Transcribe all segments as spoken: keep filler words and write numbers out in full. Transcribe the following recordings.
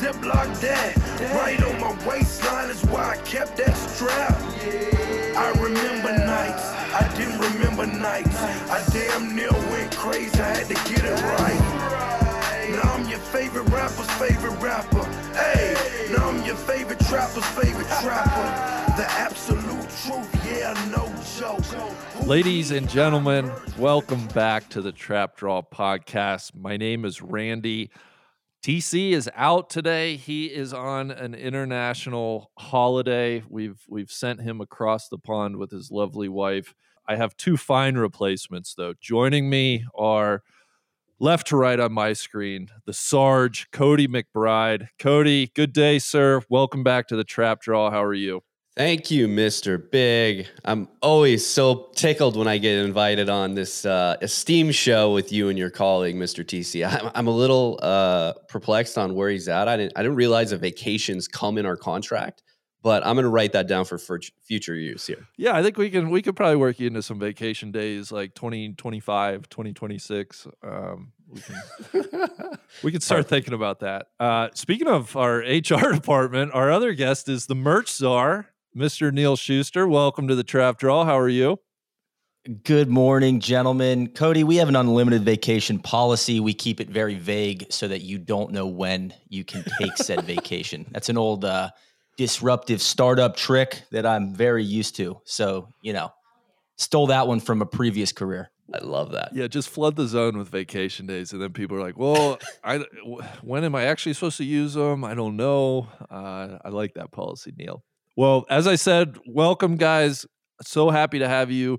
Ziploc that. Right on my waistline is why I kept that strap. I remember nights, I didn't remember nights. I damn near went crazy, I had to get it right. Now I'm your favorite rapper's favorite rapper. Hey, now I'm your favorite trapper's favorite trapper. The absolute truth, yeah, no joke. Ladies and gentlemen, welcome back to the Trap Draw podcast. My name is Randy. T C is out today. He is on an international holiday. We've we've sent him across the pond with his lovely wife. I have two fine replacements, though. Joining me are, left to right on my screen, the Sarge, Cody McBride. Cody, good day, sir. Welcome back to the Trap Draw. How are you? Thank you, Mister Big. I'm always so tickled when I get invited on this uh, esteemed show with you and your colleague, Mister T C. I'm, I'm a little uh, perplexed on where he's at. I didn't I didn't realize that vacations come in our contract, but I'm going to write that down for, for future use here. Yeah, I think we can we could probably work you into some vacation days like twenty twenty-five, twenty twenty-six. Um, we can, we can start thinking about that. Uh, speaking of our H R department, our other guest is the merch czar, Mister Neil Schuster. Welcome to the Trap Draw. How are you? Good morning, gentlemen. Cody, we have an unlimited vacation policy. We keep it very vague so that you don't know when you can take said vacation. That's an old uh, disruptive startup trick that I'm very used to. So, you know, stole that one from a previous career. I love that. Yeah, just flood the zone with vacation days. And then people are like, well, I, when am I actually supposed to use them? I don't know. Uh, I like that policy, Neil. Well, as I said, welcome, guys. So happy to have you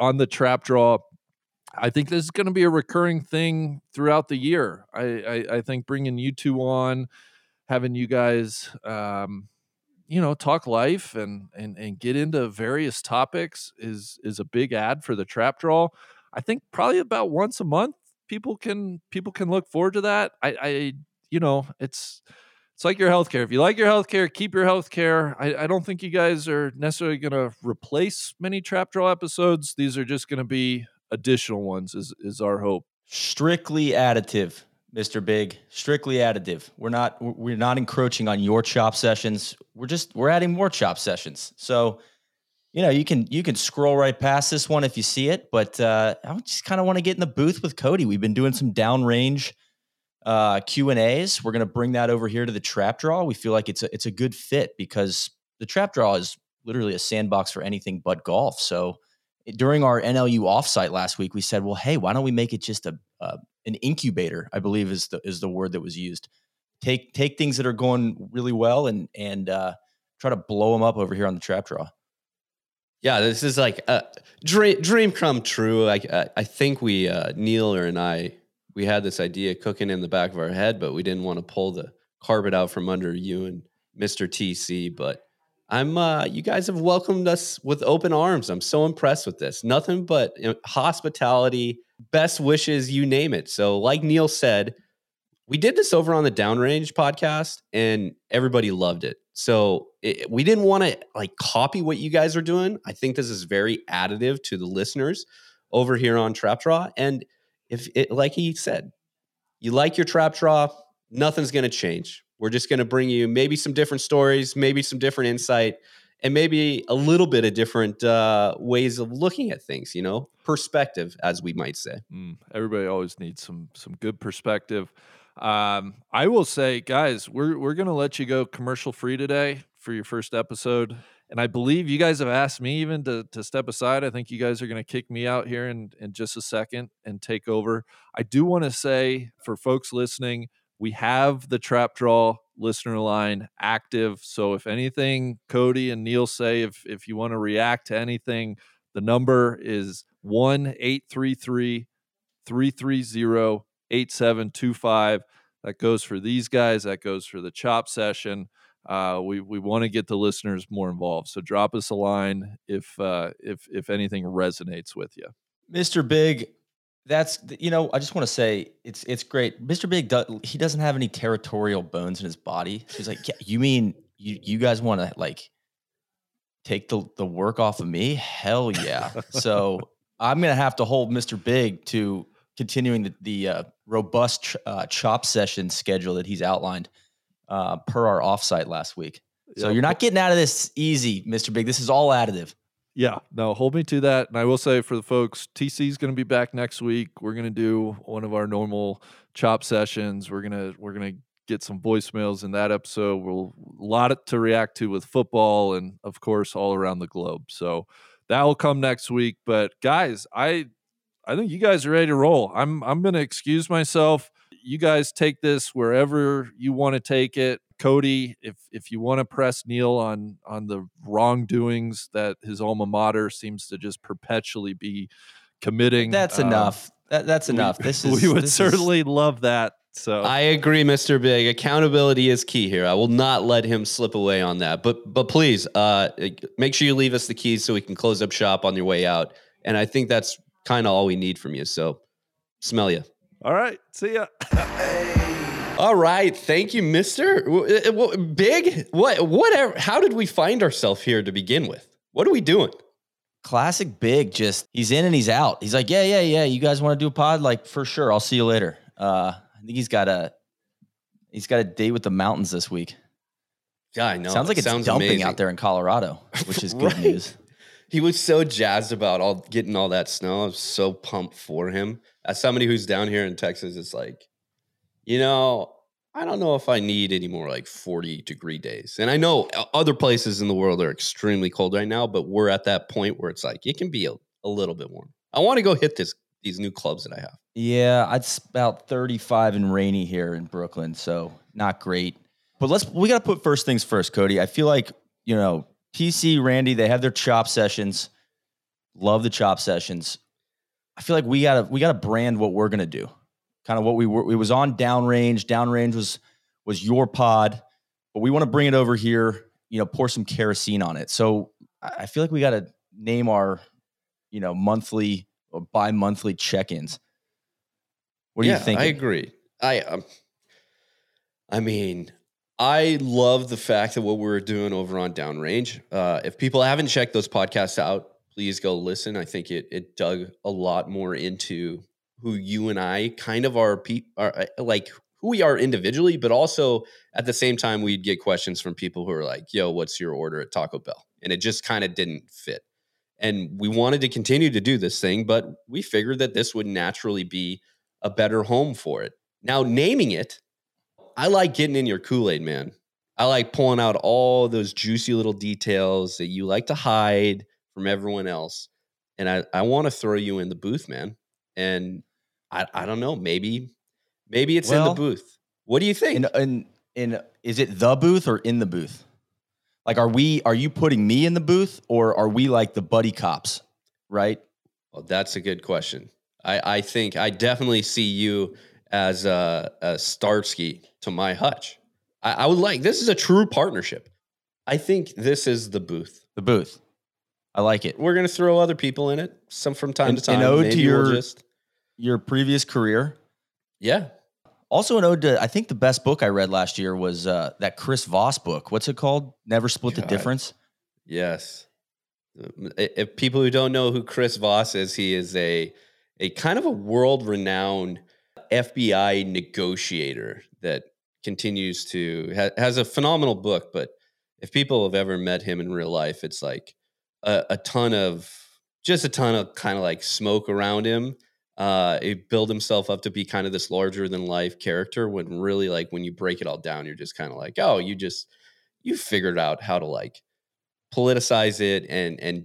on the Trap Draw. I think this is going to be a recurring thing throughout the year. I, I, I think bringing you two on, having you guys, um, you know, talk life and, and and get into various topics is is a big ad for the Trap Draw. I think probably about once a month, people can people can look forward to that. I, I you know, it's. It's like your healthcare. If you like your healthcare, keep your healthcare. I, I don't think you guys are necessarily going to replace many Trap Draw episodes. These are just going to be additional ones, is is our hope. Strictly additive, Mister Big. Strictly additive. We're not we're not encroaching on your chop sessions. We're just we're adding more chop sessions. So, you know, you can you can scroll right past this one if you see it. But uh, I just kind of want to get in the booth with Cody. We've been doing some downrange Uh, Q and A's. We're going to bring that over here to the Trap Draw. We feel like it's a, it's a good fit because the Trap Draw is literally a sandbox for anything but golf. So during our N L U offsite last week, we said, well, hey, why don't we make it just a, uh, an incubator, I believe is the, is the word that was used. Take, take things that are going really well and, and, uh, try to blow them up over here on the Trap Draw. Yeah, this is like a dream, dream come true. I, I, I think we, uh, Neil and I, we had this idea cooking in the back of our head, but we didn't want to pull the carpet out from under you and Mister T C. But I'm, uh, you guys have welcomed us with open arms. I'm so impressed with this. Nothing but hospitality, best wishes, you name it. So, like Neil said, we did this over on the Downrange podcast, and everybody loved it. So it, we didn't want to like copy what you guys are doing. I think this is very additive to the listeners over here on Trap Draw. And if it, like he said, you like your Trap Draw, nothing's going to change. We're just going to bring you maybe some different stories, maybe some different insight, and maybe a little bit of different uh, ways of looking at things, you know, perspective, as we might say. Mm, everybody always needs some some good perspective. Um, I will say, guys, we're we're going to let you go commercial free today for your first episode. And I believe you guys have asked me even to, to step aside. I think you guys are going to kick me out here in, in just a second and take over. I do want to say for folks listening, we have the Trap Draw listener line active. So if anything Cody and Neil say, if, if you want to react to anything, the number is one eight three three, three three zero, eight seven two five. That goes for these guys. That goes for the chop session. Uh, we we want to get the listeners more involved, so drop us a line if uh, if if anything resonates with you, Mister Big. That's you know I just want to say it's it's great. Mister Big does, he doesn't have any territorial bones in his body. He's like, yeah, you mean you you guys want to like take the the work off of me? Hell yeah! So I'm gonna have to hold Mister Big to continuing the the uh, robust ch- uh, chop session schedule that he's outlined. uh, per our offsite last week. So yep. You're not getting out of this easy, Mister Big. This is all additive. Yeah, no, hold me to that. And I will say for the folks, T C is going to be back next week. We're going to do one of our normal chop sessions. We're gonna we're gonna get some voicemails in that episode. We'll a lot to react to with football and of course all around the globe. So that will come next week. But guys, I I think you guys are ready to roll. I'm I'm gonna excuse myself. You guys take this wherever you want to take it. Cody, if if you want to press Neil on on the wrongdoings that his alma mater seems to just perpetually be committing, that's um, enough. That, that's enough. We, this is we would this certainly is, love that. So I agree, Mister Big. Accountability is key here. I will not let him slip away on that. But but please, uh, make sure you leave us the keys so we can close up shop on your way out. And I think that's kind of all we need from you. So smell ya. All right. See ya. All right, thank you, Mister Big. What? Whatever. How did we find ourselves here to begin with? What are we doing? Classic Big. Just he's in and he's out. He's like, yeah, yeah, yeah. You guys want to do a pod? Like for sure. I'll see you later. Uh, I think he's got a he's got a date with the mountains this week. Yeah, I know. Sounds like it's Sounds dumping amazing. Out there in Colorado, which is right? Good news. He was so jazzed about all getting all that snow. I was so pumped for him. As somebody who's down here in Texas, it's like, you know, I don't know if I need any more like forty degree days. And I know other places in the world are extremely cold right now, but we're at that point where it's like, it can be a, a little bit warm. I want to go hit this these new clubs that I have. Yeah, it's about thirty-five and rainy here in Brooklyn, so not great. But let's we got to put first things first, Cody. I feel like, you know, P C, Randy, they have their chop sessions. Love the chop sessions. I feel like we got to we got to brand what we're going to do. Kind of what we were, it was on Downrange. Downrange was was your pod, but we want to bring it over here, you know, pour some kerosene on it. So I feel like we got to name our, you know, monthly or bi-monthly check-ins. What do yeah, you think? I agree. I, um, I mean, I love the fact that what we're doing over on Downrange. Uh, if people haven't checked those podcasts out, please go listen. I think it it dug a lot more into who you and I kind of are, pe- are like who we are individually, but also at the same time, we'd get questions from people who are like, yo, what's your order at Taco Bell? And it just kind of didn't fit. And we wanted to continue to do this thing, but we figured that this would naturally be a better home for it. Now, naming it, I like getting in your Kool-Aid, man. I like pulling out all those juicy little details that you like to hide from everyone else. And I, I want to throw you in the booth, man. And I, I don't know, maybe maybe it's well, in the booth. What do you think? And in, in, in, is it the booth or in the booth? Like, are we are you putting me in the booth or are we like the buddy cops, right? Well, that's a good question. I, I think I definitely see you as a, a Starsky to my Hutch. I, I would like, this is a true partnership. I think this is the booth. The booth. I like it. We're going to throw other people in it, some from time an, to time. An ode maybe to your... We'll just, your previous career. Yeah. Also an ode to, I think the best book I read last year was uh, that Chris Voss book. What's it called? Never Split God. The Difference. Yes. If people who don't know who Chris Voss is, he is a, a kind of a world-renowned F B I negotiator that continues to, ha- has a phenomenal book, but if people have ever met him in real life, it's like a, a ton of, just a ton of kind of like smoke around him. Uh, he built himself up to be kind of this larger than life character when really like when you break it all down, you're just kind of like, oh, you just, you figured out how to like politicize it and, and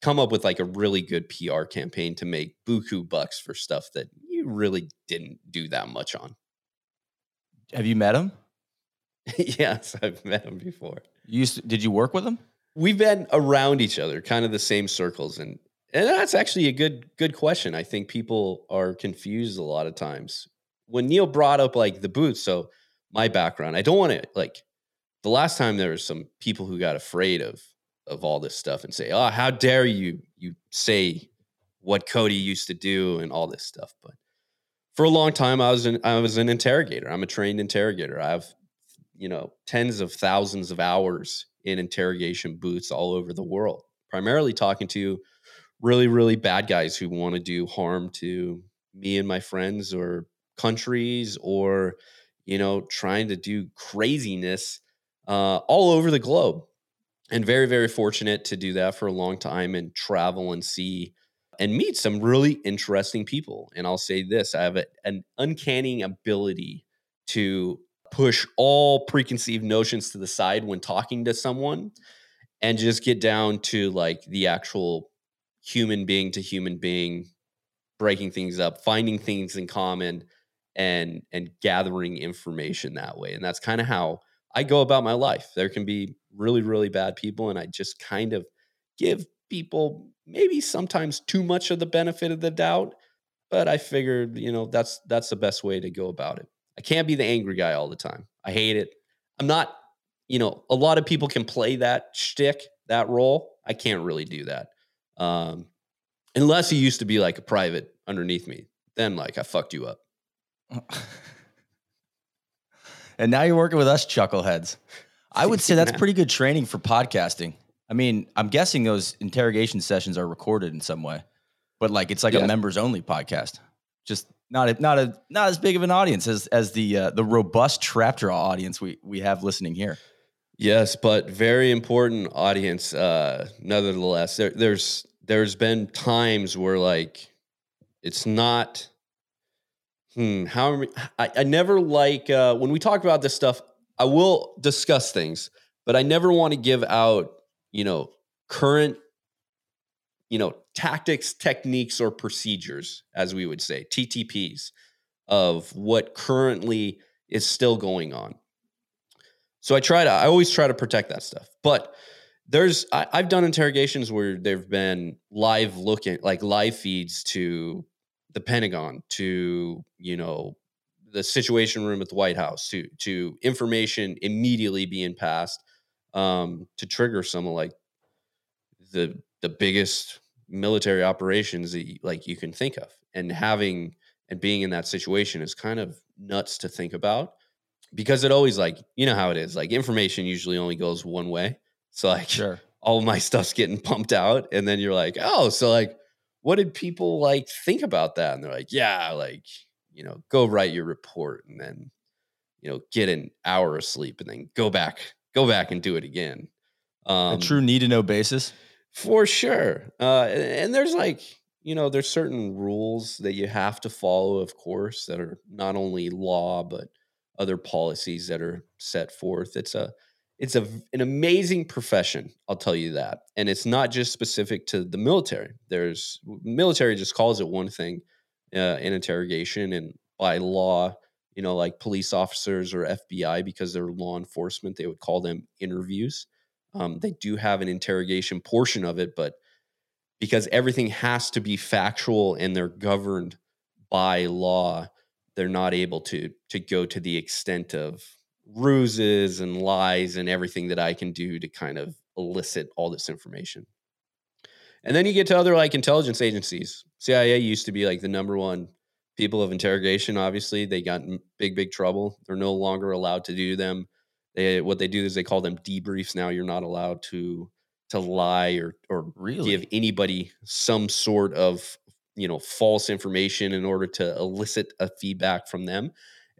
come up with like a really good P R campaign to make buku bucks for stuff that you really didn't do that much on. Have you met him? Yes, I've met him before. You used to, did you work with him? We've been around each other, kind of the same circles and, And that's actually a good good question. I think people are confused a lot of times. When Neil brought up like the booth, so my background, I don't want to like the last time there were some people who got afraid of of all this stuff and say, oh, how dare you you say what Cody used to do and all this stuff. But for a long time I was an I was an interrogator. I'm a trained interrogator. I have, you know, tens of thousands of hours in interrogation booths all over the world, primarily talking to really, really bad guys who want to do harm to me and my friends or countries or, you know, trying to do craziness uh, all over the globe. And very, very fortunate to do that for a long time and travel and see and meet some really interesting people. And I'll say this, I have a, an uncanny ability to push all preconceived notions to the side when talking to someone and just get down to like the actual human being to human being, breaking things up, finding things in common, and and gathering information that way. And that's kind of how I go about my life. There can be really, really bad people, and I just kind of give people maybe sometimes too much of the benefit of the doubt, but I figured, you know, that's that's the best way to go about it. I can't be the angry guy all the time. I hate it. I'm not, you know, a lot of people can play that shtick, that role. I can't really do that. Um, unless you used to be like a private underneath me. Then like I fucked you up. And now you're working with us chuckleheads. I would say that's pretty good training for podcasting. I mean, I'm guessing those interrogation sessions are recorded in some way, but like, it's like yeah. a members only podcast. Just not, a, not, a, not as big of an audience as, as the, uh, the robust Trap Draw audience we, we have listening here. Yes. But very important audience. Uh, nevertheless, there, there's, there's been times where like, it's not, Hmm, how I, I never like uh, when we talk about this stuff, I will discuss things, but I never want to give out, you know, current, you know, tactics, techniques, or procedures, as we would say, T T Ps of what currently is still going on. So I try to, I always try to protect that stuff. But there's, I, I've done interrogations where there've been live looking, like live feeds to the Pentagon, to, you know, the Situation Room at the White House, to to information immediately being passed um, to trigger some of like the the biggest military operations that you, like you can think of, and having and being in that situation is kind of nuts to think about, because it always like, you know how it is, like information usually only goes one way. So like sure. all my stuff's getting pumped out, and then you're like, oh, so like, what did people like think about that? And they're like, yeah, like, you know, go write your report and then, you know, get an hour of sleep and then go back, go back and do it again. Um, a true need to know basis. For sure. Uh, and, and there's like, you know, there's certain rules that you have to follow, of course, that are not only law, but other policies that are set forth. It's a, it's a, an amazing profession, I'll tell you that. And it's not just specific to the military. There's military just calls it one thing uh, in interrogation, and by law, you know, like police officers or F B I, because they're law enforcement, they would call them interviews. Um, they do have an interrogation portion of it, but because everything has to be factual and they're governed by law, they're not able to to go to the extent of ruses and lies and everything that I can do to kind of elicit all this information. And then you get to other like intelligence agencies. C I A used to be like the number one people of interrogation. Obviously they got in big, big trouble. They're no longer allowed to do them. They, what they do is they call them debriefs. Now you're not allowed to, to lie or, or really give anybody some sort of, you know, false information in order to elicit a feedback from them.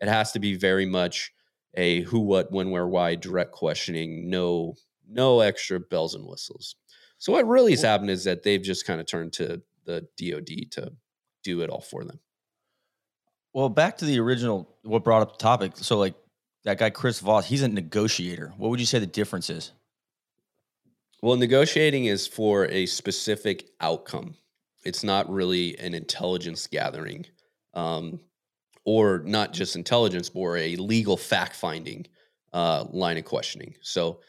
It has to be very much a who, what, when, where, why, direct questioning, no no extra bells and whistles. So what really has happened is that they've just kind of turned to the D O D to do it all for them. Well, back to the original, what brought up the topic. So like that guy, Chris Voss, he's a negotiator. What would you say the difference is? Well, negotiating is for a specific outcome. It's not really an intelligence gathering. Um or not just intelligence, but a legal fact-finding uh, line of questioning. So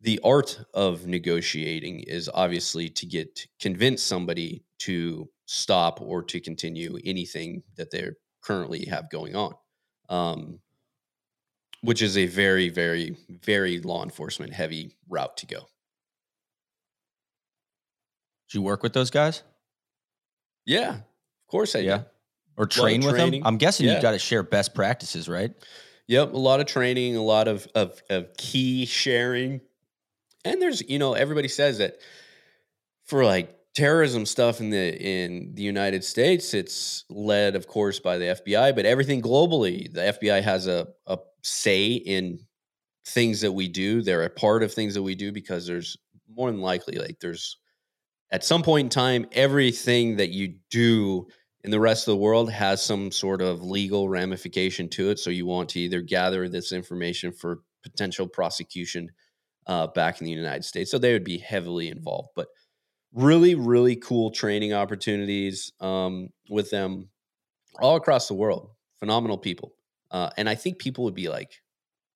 the art of negotiating is obviously to get convince somebody to stop or to continue anything that they currently have going on, um, which is a very, very, very law enforcement heavy route to go. Did you work with those guys? Yeah, of course I yeah. did. Or train with them? I'm guessing yeah. you've got to share best practices, right? Yep. A lot of training, a lot of, of, of key sharing. And there's, you know, everybody says that for like terrorism stuff in the in the United States, it's led, of course, by the F B I, but everything globally, the F B I has a, a say in things that we do. They're a part of things that we do because there's more than likely, like there's at some point in time, everything that you do in the rest of the world has some sort of legal ramification to it. So you want to either gather this information for potential prosecution uh, back in the United States. So they would be heavily involved, but really, really cool training opportunities um, with them all across the world. Phenomenal people. Uh, and I think people would be like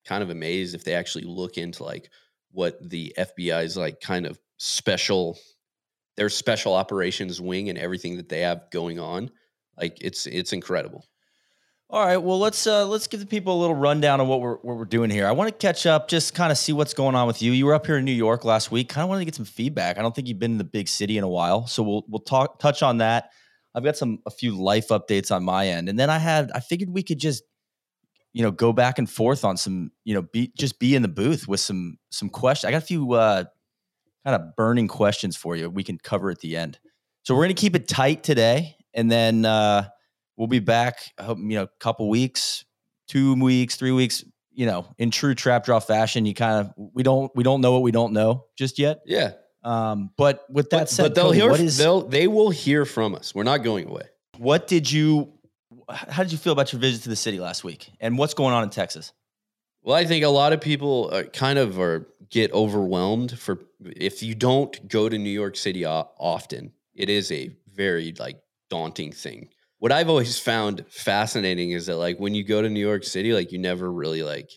kind of amazed if they actually look into like what the F B I's like kind of special, their special operations wing and everything that they have going on. Like it's, it's incredible. All right. Well, let's, uh, let's give the people a little rundown of what we're, what we're doing here. I want to catch up, just kind of see what's going on with you. You were up here in New York last week. Kind of wanted to get some feedback. I don't think you've been in the big city in a while. So we'll, we'll talk, touch on that. I've got some, a few life updates on my end. And then I had, I figured we could just, you know, go back and forth on some, you know, be, just be in the booth with some, some questions. I got a few, uh, kind of burning questions for you. We can cover at the end. So we're going to keep it tight today. And then, uh, we'll be back, I hope, you know, a couple weeks, two weeks, three weeks, you know, in true Trap Draw fashion. You kind of, we don't, we don't know what we don't know just yet. Yeah. Um, but with that but, said, but they'll Cody, hear, what is, they'll, they will hear from us. We're not going away. What did you, how did you feel about your visit to the city last week and what's going on in Texas? Well, I think a lot of people are kind of are get overwhelmed for, if you don't go to New York City often, it is a very like daunting thing. What I've always found fascinating is that like when you go to New York City, like you never really like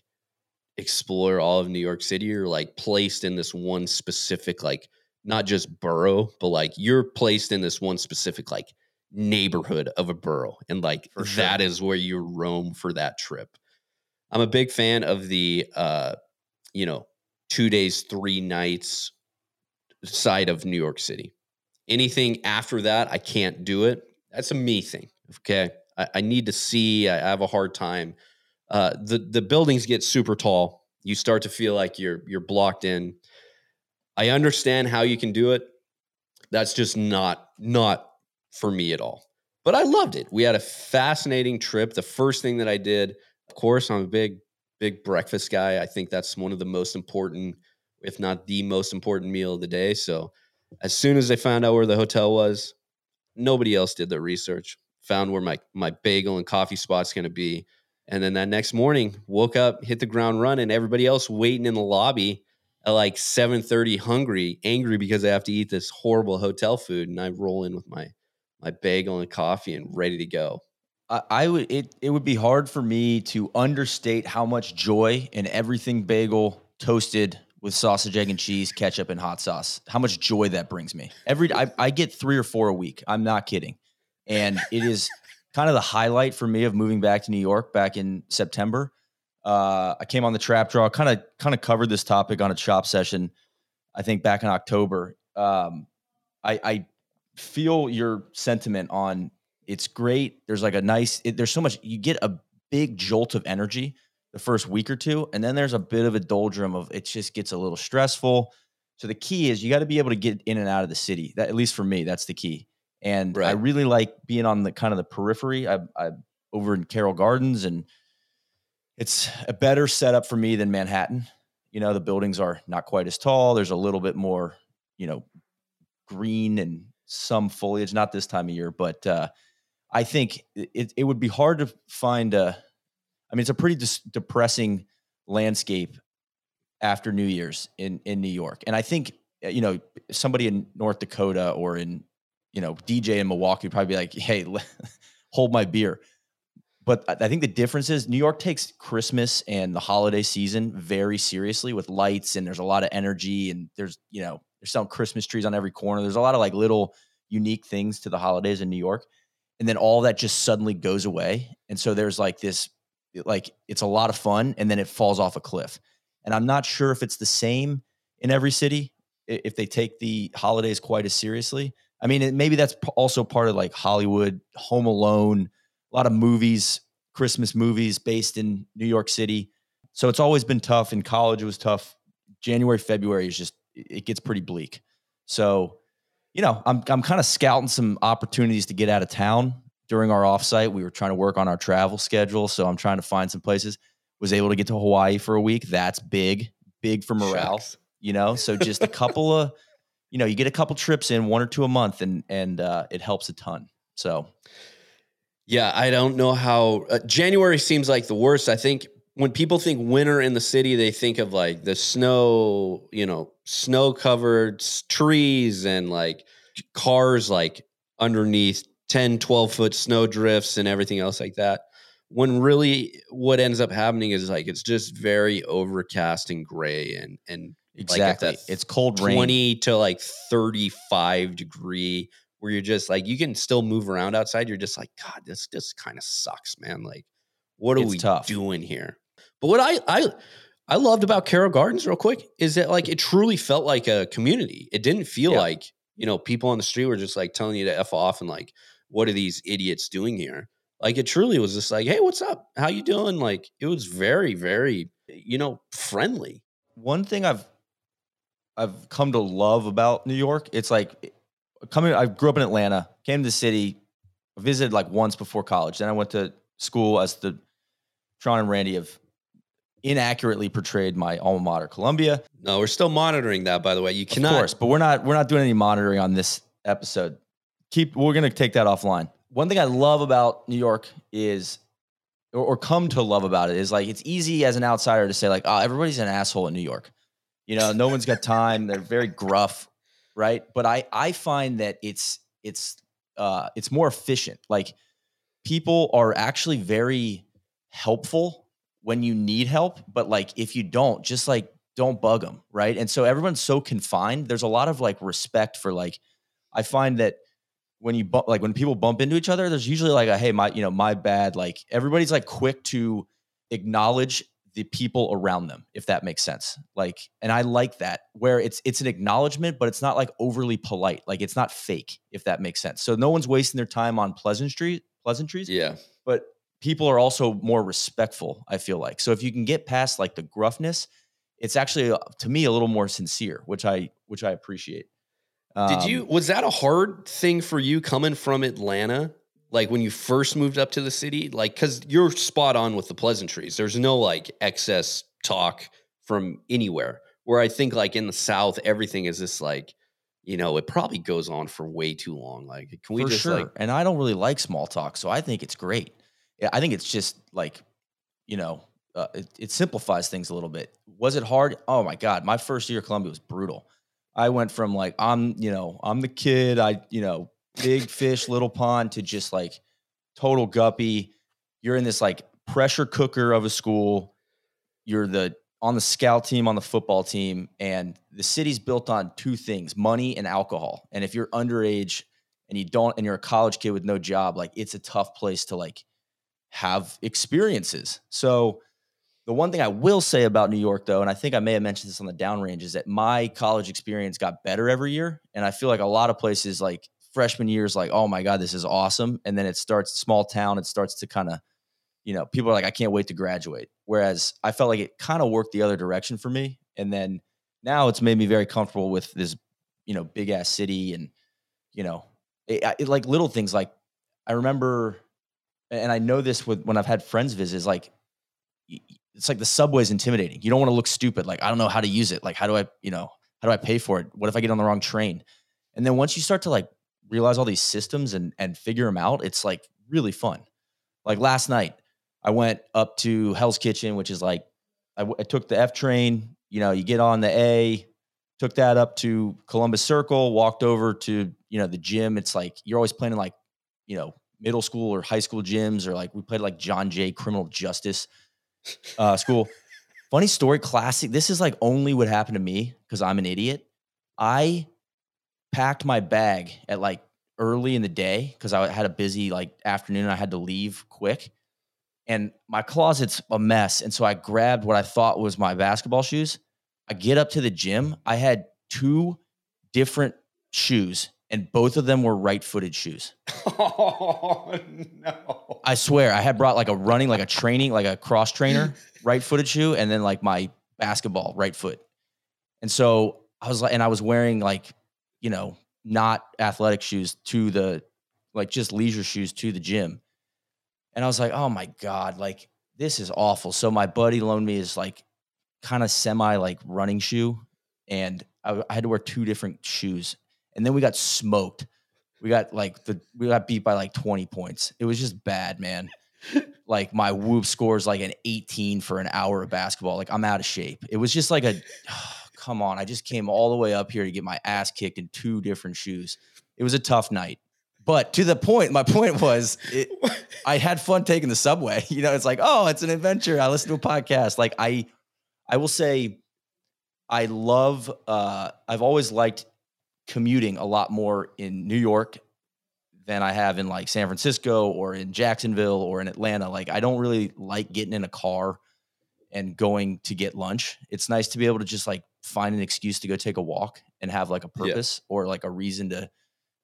explore all of New York City. You're like placed in this one specific, like not just borough, but like you're placed in this one specific like neighborhood of a borough. And like for sure, that is where you roam for that trip. I'm a big fan of the, uh, you know, two days, three nights side of New York City. Anything after that, I can't do it. That's a me thing. Okay. I, I need to see, I, I have a hard time. Uh, the, the buildings get super tall. You start to feel like you're, you're blocked in. I understand how you can do it. That's just not, not for me at all, but I loved it. We had a fascinating trip. The first thing that I did, of course, I'm a big, big breakfast guy. I think that's one of the most important, if not the most important meal of the day. So as soon as I found out where the hotel was, nobody else did their research, found where my, my bagel and coffee spot's going to be. And then that next morning, woke up, hit the ground running, everybody else waiting in the lobby at like seven thirty, hungry, angry because I have to eat this horrible hotel food. And I roll in with my, my bagel and coffee and ready to go. I, I would, it, it would be hard for me to understate how much joy in everything bagel toasted with sausage, egg, and cheese, ketchup, and hot sauce. How much joy that brings me. Every I, I get three or four a week. I'm not kidding. And it is kind of the highlight for me of moving back to New York back in September. Uh, I came on the Trap Draw, kind of kind of covered this topic on a chop session, I think back in October. Um, I, I feel your sentiment on it's great. There's like a nice, it, there's so much, you get a big jolt of energy the first week or two. And then there's a bit of a doldrum of, it just gets a little stressful. So the key is you got to be able to get in and out of the city. That, at least for me, that's the key. And right. I really like being on the kind of the periphery. I, I over in Carroll Gardens, and it's a better setup for me than Manhattan. You know, the buildings are not quite as tall. There's a little bit more, you know, green and some foliage, not this time of year, but uh, I think it, it would be hard to find a, I mean, it's a pretty dis- depressing landscape after New Year's in, in New York. And I think, you know, somebody in North Dakota or in, you know, D J in Milwaukee would probably be like, hey, hold my beer. But I think the difference is New York takes Christmas and the holiday season very seriously with lights, and there's a lot of energy, and there's, you know, there's some Christmas trees on every corner. There's a lot of like little unique things to the holidays in New York. And then all that just suddenly goes away. And so there's like this, like it's a lot of fun and then it falls off a cliff. And I'm not sure if it's the same in every city, if they take the holidays quite as seriously. I mean, it, maybe that's also part of like Hollywood, Home Alone, a lot of movies, Christmas movies based in New York City. So it's always been tough. In college, it was tough. January, February is just, it gets pretty bleak. So you know, I'm I'm kind of scouting some opportunities to get out of town during our offsite. We were trying to work on our travel schedule, so I'm trying to find some places. Was able to get to Hawaii for a week. That's big, big for morale. Shucks. You know, so just a couple of, you know, you get a couple trips in, one or two a month, and and uh, it helps a ton. So, yeah, I don't know how uh, January seems like the worst. I think when people think winter in the city, they think of like the snow, you know, snow covered trees and like cars, like underneath ten, twelve foot snow drifts and everything else like that. When really what ends up happening is like, it's just very overcast and gray and, and exactly. Like it's cold rain, twenty to like thirty-five degree where you're just like, you can still move around outside. You're just like, God, this just kind of sucks, man. Like, What are it's we tough. doing here? But what I, I I loved about Carroll Gardens real quick is that like it truly felt like a community. It didn't feel yeah. like, you know, people on the street were just like telling you to F off and like, what are these idiots doing here? Like it truly was just like, hey, what's up? How you doing? Like it was very, very, you know, friendly. One thing I've I've come to love about New York, it's like coming, I grew up in Atlanta, came to the city, visited like once before college. Then I went to school as the Sean and Randy have inaccurately portrayed my alma mater, Columbia. No, we're still monitoring that, by the way. You cannot, of course, but we're not we're not doing any monitoring on this episode. Keep we're gonna take that offline. One thing I love about New York is, or, or come to love about it, is like it's easy as an outsider to say like, oh, everybody's an asshole in New York. You know, no one's got time. They're very gruff, right? But I I find that it's it's uh it's more efficient. Like people are actually very helpful when you need help, but like if you don't, just like don't bug them, right? And so everyone's so confined. There's a lot of like respect for like, I find that when you bu- like when people bump into each other, there's usually like a hey, my you know my bad. Like everybody's like quick to acknowledge the people around them, if that makes sense. Like, and I like that where it's it's an acknowledgement, but it's not like overly polite. Like it's not fake, if that makes sense. So no one's wasting their time on pleasantries. Pleasantries, yeah, but people are also more respectful, I feel like. So if you can get past like the gruffness, it's actually to me a little more sincere, which I which I appreciate. Um, Did you was that a hard thing for you coming from Atlanta, like when you first moved up to the city, like because you're spot on with the pleasantries. There's no like excess talk from anywhere. Where I think like in the South, everything is just like, you know, it probably goes on for way too long. Like, can we for just sure. like? And I don't really like small talk, so I think it's great. I think it's just like, you know, uh, it, it simplifies things a little bit. Was it hard? Oh my God. My first year at Columbia was brutal. I went from like, I'm, you know, I'm the kid, I, you know, big fish, little pond to just like total guppy. You're in this like pressure cooker of a school. You're the, on the scout team, on the football team. And the city's built on two things, money and alcohol. And if you're underage and you don't, and you're a college kid with no job, like it's a tough place to like have experiences. So the one thing I will say about New York though, and I think I may have mentioned this on the Downrange, is that my college experience got better every year. And I feel like a lot of places like freshman year's like, oh my God, this is awesome. And then it starts small town. It starts to kind of, you know, people are like, I can't wait to graduate. Whereas I felt like it kind of worked the other direction for me. And then now it's made me very comfortable with this, you know, big ass city and, you know, it, it, like little things. Like I remember, and I know this with when I've had friends visit, like it's like the subway's intimidating. You don't want to look stupid. Like, I don't know how to use it. Like, how do I, you know, how do I pay for it? What if I get on the wrong train? And then once you start to like realize all these systems and, and figure them out, it's like really fun. Like last night I went up to Hell's Kitchen, which is like, I, w- I took the F train, you know, you get on the A, took that up to Columbus Circle, walked over to, you know, the gym. It's like, you're always playing like, you know, middle school or high school gyms, or like we played like John Jay criminal justice uh, school. Funny story, classic. This is like only what happened to me because I'm an idiot. I packed my bag at like early in the day because I had a busy like afternoon and I had to leave quick. And my closet's a mess. And so I grabbed what I thought was my basketball shoes. I get up to the gym. I had two different shoes. And both of them were right-footed shoes. Oh, no. I swear, I had brought like a running, like a training, like a cross trainer, right-footed shoe, and then like my basketball right foot. And so I was like, and I was wearing like, you know, not athletic shoes to the, like just leisure shoes to the gym. And I was like, oh my God, like this is awful. So my buddy loaned me his like kind of semi like running shoe. And I, I had to wear two different shoes. And then we got smoked. We got like the, we got beat by like twenty points. It was just bad, man. Like my whoop scores like an eighteen for an hour of basketball. Like I'm out of shape. It was just like a, oh, come on. I just came all the way up here to get my ass kicked in two different shoes. It was a tough night. But to the point, my point was it, I had fun taking the subway. You know, it's like, oh, it's an adventure. I listen to a podcast. Like I, I will say I love, uh, I've always liked commuting a lot more in New York than I have in like San Francisco or in Jacksonville or in Atlanta. Like I don't really like getting in a car and going to get lunch. It's nice to be able to just like find an excuse to go take a walk and have like a purpose yeah. or like a reason to,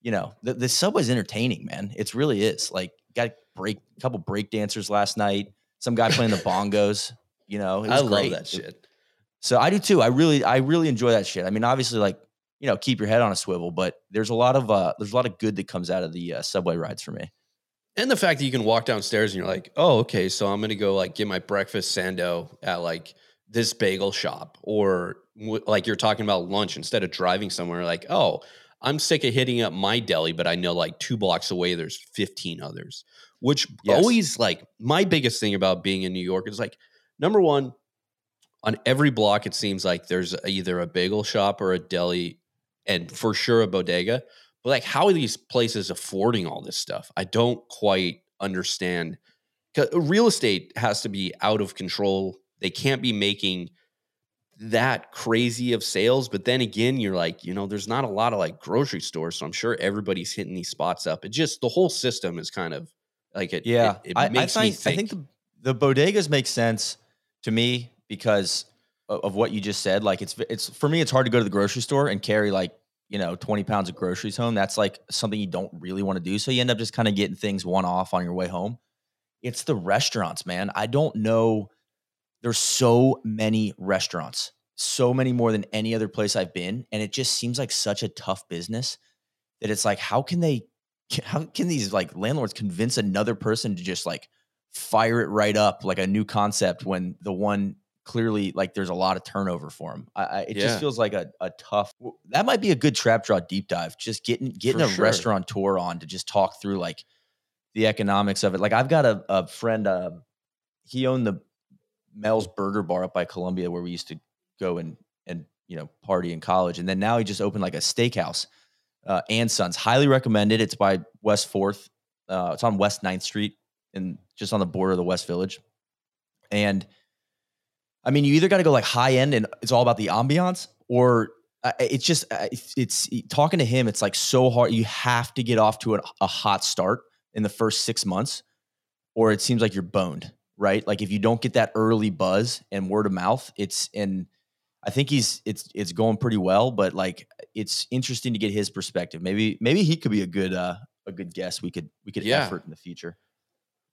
you know, the, the subway's entertaining, man. It really is. Like got break, a couple break dancers last night, some guy playing the bongos, you know, it was I great. Love that shit. So I do too. I really, I really enjoy that shit. I mean, obviously like, you know, keep your head on a swivel, but there's a lot of, uh, there's a lot of good that comes out of the uh, subway rides for me. And the fact that you can walk downstairs and you're like, oh, okay, so I'm going to go like get my breakfast Sando at like this bagel shop, or like you're talking about lunch instead of driving somewhere like, oh, I'm sick of hitting up my deli, but I know like two blocks away, there's fifteen others, which yes. always like my biggest thing about being in New York is like, number one, on every block, it seems like there's either a bagel shop or a deli and for sure a bodega. But like, how are these places affording all this stuff? I don't quite understand. Real estate has to be out of control. They can't be making that crazy of sales. But then again, you're like, you know, there's not a lot of like grocery stores. So I'm sure everybody's hitting these spots up. It just, the whole system is kind of like, it, yeah, it, it I, makes I find, me think. I think the, the bodegas make sense to me because of, of what you just said. Like it's, it's for me, it's hard to go to the grocery store and carry like, you know, twenty pounds of groceries home. That's like something you don't really want to do. So you end up just kind of getting things one off on your way home. It's the restaurants, man. I don't know. There's so many restaurants, so many more than any other place I've been. And it just seems like such a tough business that it's like, how can they, how can these like landlords convince another person to just like fire it right up like a new concept when the one clearly like there's a lot of turnover for them. I, I, it yeah. just feels like a, a tough, that might be a good trap draw deep dive. Just getting, getting for a sure. restaurateur on to just talk through like the economics of it. Like I've got a, a friend, uh, he owned the Mel's Burger Bar up by Columbia where we used to go and, and, you know, party in college. And then now he just opened like a steakhouse, uh, and Sons. Highly recommended. It's by West fourth. Uh, it's on West ninth Street and just on the border of the West Village. And I mean, you either got to go like high end and it's all about the ambiance, or uh, it's just, uh, it's, it's talking to him. It's like so hard. You have to get off to an, a hot start in the first six months, or it seems like you're boned. Right? Like if you don't get that early buzz and word of mouth, it's, and I think he's, it's, it's going pretty well, but like, it's interesting to get his perspective. Maybe, maybe he could be a good, uh, a good guest. We could, we could yeah. effort in the future.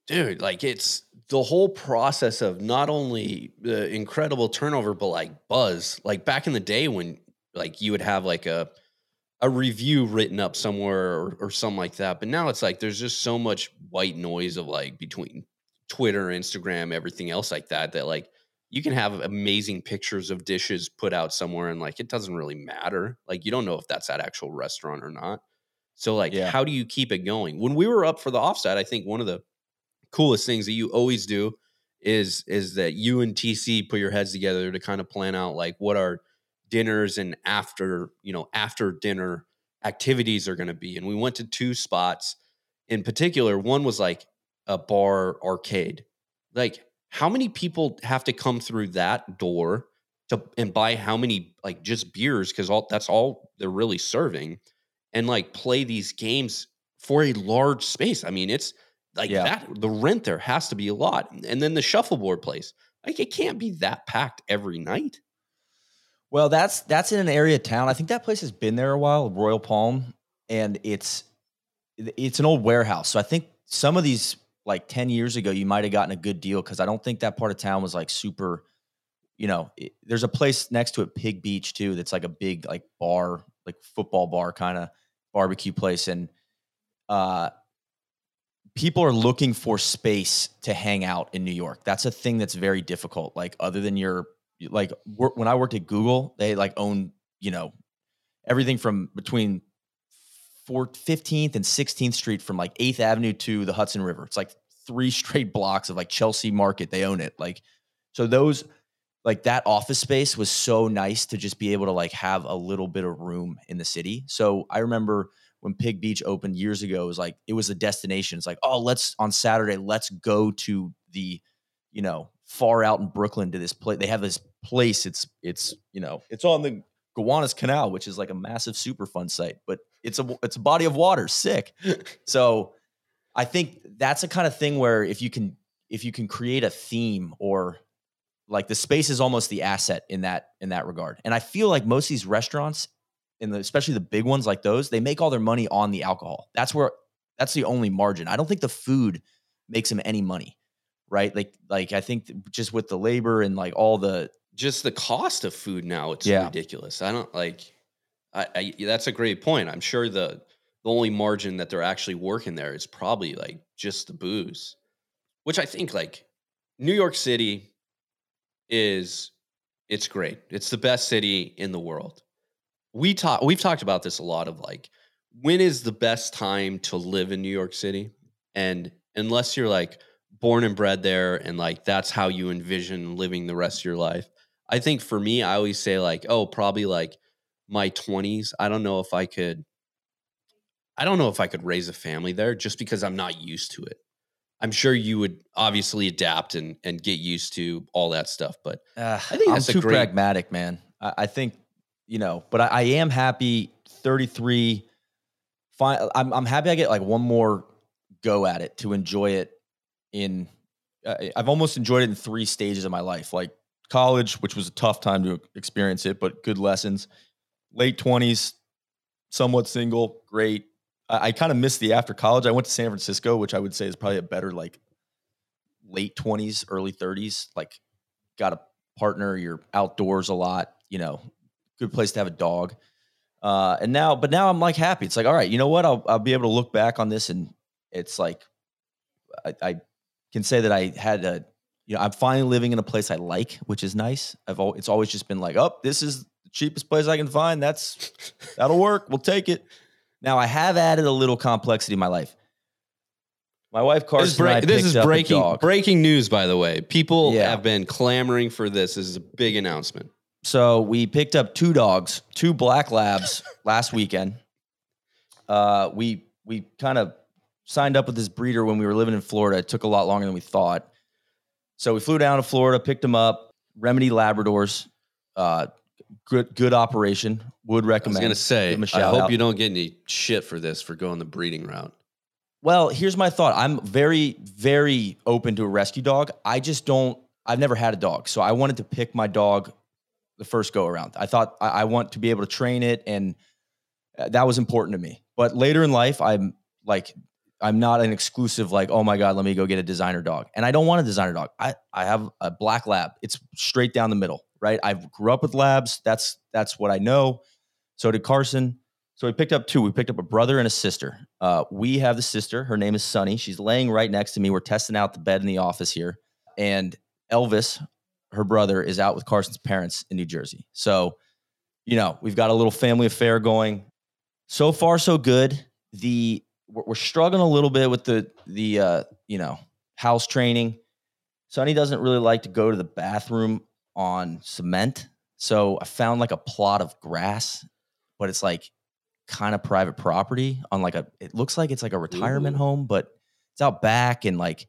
Dude, like it's the whole process of not only the incredible turnover, but like buzz, like back in the day when like you would have like a, a review written up somewhere or, or something like that. But now it's like, there's just so much white noise of like between Twitter, Instagram, everything else like that, that like you can have amazing pictures of dishes put out somewhere and like it doesn't really matter. Like you don't know if that's that actual restaurant or not. So like yeah. how do you keep it going? When we were up for the offside, I think one of the coolest things that you always do is is that you and T C put your heads together to kind of plan out like what our dinners and after, you know, after dinner activities are going to be. And we went to two spots in particular. One was like a bar arcade. Like how many people have to come through that door to and buy how many like just beers, because all that's all they're really serving, and like play these games for a large space. I mean, it's like yeah. that the rent there has to be a lot. And then the shuffleboard place, like it can't be that packed every night. Well, that's that's in an area of town. I think that place has been there a while, Royal Palm, and it's it's an old warehouse. So I think some of these like ten years ago, you might've gotten a good deal. Cause I don't think that part of town was like super, you know, it, there's a place next to it, Pig Beach too. That's like a big, like bar, like football bar kind of, barbecue place, and uh, people are looking for space to hang out in New York. That's a thing that's very difficult. Like, other than your, like when I worked at Google, they like owned, you know, everything from between fifteenth and sixteenth Street from like eighth Avenue to the Hudson River. It's like three straight blocks of like Chelsea Market. They own it. Like, so those, like that office space was so nice to just be able to like have a little bit of room in the city. So I remember when Pig Beach opened years ago, it was like, it was a destination. It's like, oh, let's on Saturday, let's go to the, you know, far out in Brooklyn to this place. They have this place. It's, it's, you know, it's on the Gowanus Canal, which is like a massive Superfund site, but it's a, it's a body of water. Sick. So I think that's a kind of thing where if you can, if you can create a theme, or like the space is almost the asset in that, in that regard. And I feel like most of these restaurants, and the, especially the big ones like those, they make all their money on the alcohol. That's where, that's the only margin. I don't think the food makes them any money, right? Like, like I think just with the labor and like all the, just the cost of food now, it's yeah. ridiculous. I don't like, I, I, that's a great point. I'm sure the, the only margin that they're actually working there is probably like just the booze, which I think like New York City is, it's great. It's the best city in the world. We talk, we've talked about this a lot of like, when is the best time to live in New York City? And unless you're like born and bred there and like, that's how you envision living the rest of your life. I think for me, I always say like, oh, probably like my twenties. I don't know if I could, I don't know if I could raise a family there just because I'm not used to it. I'm sure you would obviously adapt and, and get used to all that stuff. But uh, I think that's I'm too great- pragmatic, man. I, I think, you know, but I, I am happy thirty-three. Fine. I'm, I'm happy I get like one more go at it to enjoy it in, uh, I've almost enjoyed it in three stages of my life, like college, which was a tough time to experience it, but good lessons, late twenties, somewhat single, great. I, I kind of missed the after college. I went to San Francisco, which I would say is probably a better, like late twenties, early thirties, like got a partner, you're outdoors a lot, you know, good place to have a dog. Uh, and now, but now I'm like happy. It's like, all right, you know what? I'll, I'll be able to look back on this. And it's like, I, I can say that I had a, you know, I'm finally living in a place I like, which is nice. I've al- it's always just been like, oh, this is the cheapest place I can find. That's, that'll work. We'll take it. Now I have added a little complexity in my life. My wife, Carson, this is, bra- and I this is breaking, breaking news, by the way, people yeah. have been clamoring for this. This is a big announcement. So we picked up two dogs, two black labs last weekend. Uh, we we kind of signed up with this breeder when we were living in Florida. It took a lot longer than we thought. So we flew down to Florida, picked them up. Remedy Labradors, uh, good good operation. Would recommend. I was going to say, I hope out. You don't get any shit for this, for going the breeding route. Well, here's my thought. I'm very, very open to a rescue dog. I just don't, I've never had a dog. So I wanted to pick my dog the first go around. I thought I, I want to be able to train it, and that was important to me. But later in life, I'm like, I'm not an exclusive, like, oh my God, let me go get a designer dog. And I don't want a designer dog. I, I have a black lab. It's straight down the middle, right? I grew up with labs. That's, that's what I know. So did Carson. So we picked up two. We picked up a brother and a sister. Uh, we have the sister. Her name is Sunny. She's laying right next to me. We're testing out the bed in the office here. And Elvis, her brother, is out with Carson's parents in New Jersey. So, you know, we've got a little family affair going. So far, so good. The we're, we're struggling a little bit with the, the uh, you know, house training. Sonny doesn't really like to go to the bathroom on cement. So I found like a plot of grass, but it's like kind of private property on like a, it looks like it's like a retirement Ooh. Home, but it's out back, and like,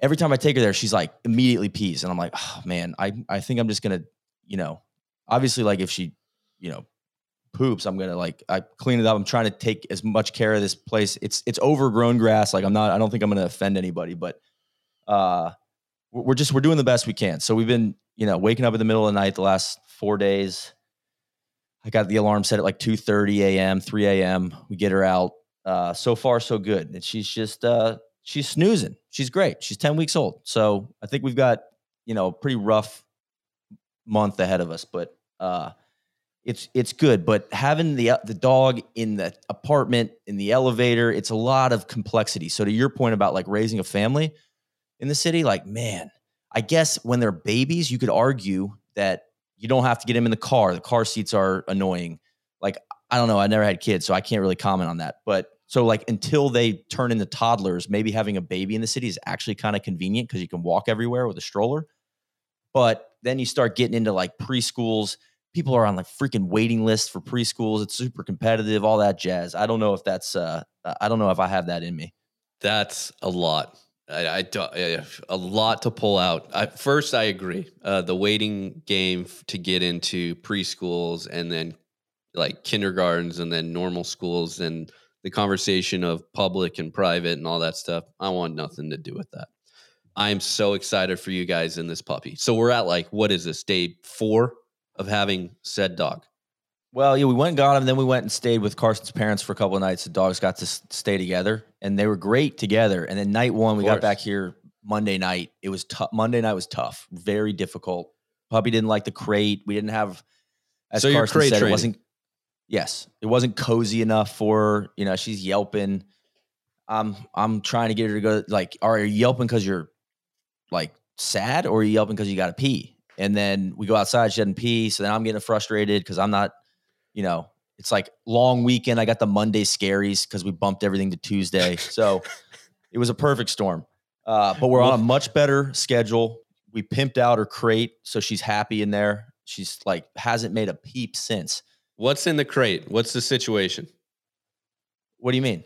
every time I take her there, she's like immediately pees. And I'm like, oh man, I, I think I'm just going to, you know, obviously like if she, you know, poops, I'm going to like, I clean it up. I'm trying to take as much care of this place. It's, it's overgrown grass. Like I'm not, I don't think I'm going to offend anybody, but uh, we're just, we're doing the best we can. So we've been, you know, waking up in the middle of the night the last four days. I got the alarm set at like two thirty a.m., three a.m. We get her out. Uh, so far, so good. And she's just, uh, she's snoozing. She's great. She's ten weeks old. So I think we've got, you know, a pretty rough month ahead of us, but uh, it's it's good. But having the the dog in the apartment, in the elevator, it's a lot of complexity. So to your point about like raising a family in the city, like, man, I guess when they're babies, you could argue that you don't have to get them in the car. The car seats are annoying. Like, I don't know. I never had kids, so I can't really comment on that. But so like until they turn into toddlers, maybe having a baby in the city is actually kind of convenient because you can walk everywhere with a stroller. But then you start getting into like preschools. People are on like freaking waiting lists for preschools. It's super competitive, all that jazz. I don't know if that's, uh, I don't know if I have that in me. That's a lot. I, I a lot to pull out. I, first, I agree. Uh, the waiting game to get into preschools and then like kindergartens and then normal schools and the conversation of public and private and all that stuff. I want nothing to do with that. I'm so excited for you guys in this puppy. So we're at like, what is this, day four of having said dog? Well, yeah, we went and got him. Then we went and stayed with Carson's parents for a couple of nights. The dogs got to stay together, and they were great together. And then night one, we got back here Monday night. It was tough. Monday night was tough, very difficult. Puppy didn't like the crate. We didn't have, as Carson said, it wasn't. Yes, it wasn't cozy enough for her. You know, she's yelping. I'm I'm trying to get her to go. Like, are you yelping because you're like sad, or are you yelping because you got to pee? And then we go outside. She doesn't pee, so then I'm getting frustrated because I'm not. You know, it's like long weekend. I got the Monday scaries because we bumped everything to Tuesday. So it was a perfect storm. Uh, but we're on a much better schedule. We pimped out her crate, so she's happy in there. She's like hasn't made a peep since. What's in the crate? What's the situation? What do you mean?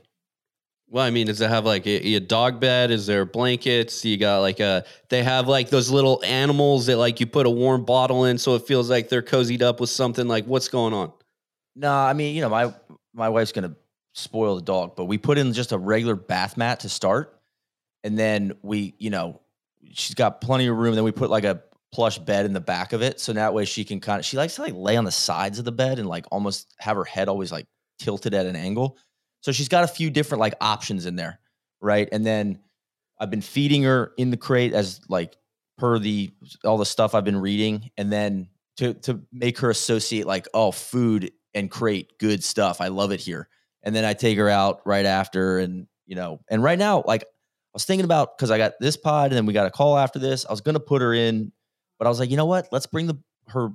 Well, I mean, does it have like a, a dog bed? Is there blankets? You got like a, they have like those little animals that like you put a warm bottle in so it feels like they're cozied up with something. Like what's going on? No, nah, I mean, you know, my my wife's going to spoil the dog, but we put in just a regular bath mat to start. And then we, you know, she's got plenty of room. Then we put like a plush bed in the back of it. So that way she can kind of, she likes to like lay on the sides of the bed and like almost have her head always like tilted at an angle. So she's got a few different like options in there, right? And then I've been feeding her in the crate as like per the, all the stuff I've been reading. And then to to make her associate like, oh, food and crate, good stuff. I love it here. And then I take her out right after. And, you know, and right now, like I was thinking about, cause I got this pod and then we got a call after this. I was going to put her in, but I was like, you know what? Let's bring the, her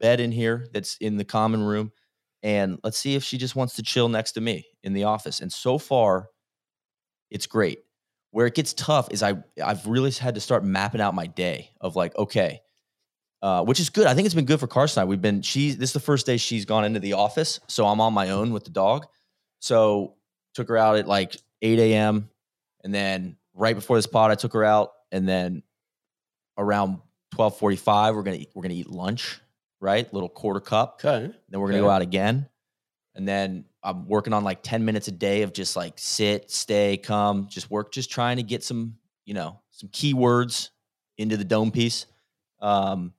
bed in here. That's in the common room. And let's see if she just wants to chill next to me in the office. And so far it's great. Where it gets tough is I, I've really had to start mapping out my day of like, okay, Uh, which is good. I think it's been good for Carson and I. We've been, she's, this is the first day she's gone into the office. So I'm on my own with the dog. So took her out at like eight a.m. And then right before this pod, I took her out. And then around twelve forty-five, we're going to, we're going to eat lunch, right? Little quarter cup. Okay. Then we're going to okay. go out again. And then I'm working on like ten minutes a day of just like sit, stay, come, just work, just trying to get some, you know, some keywords into the dome piece. Um,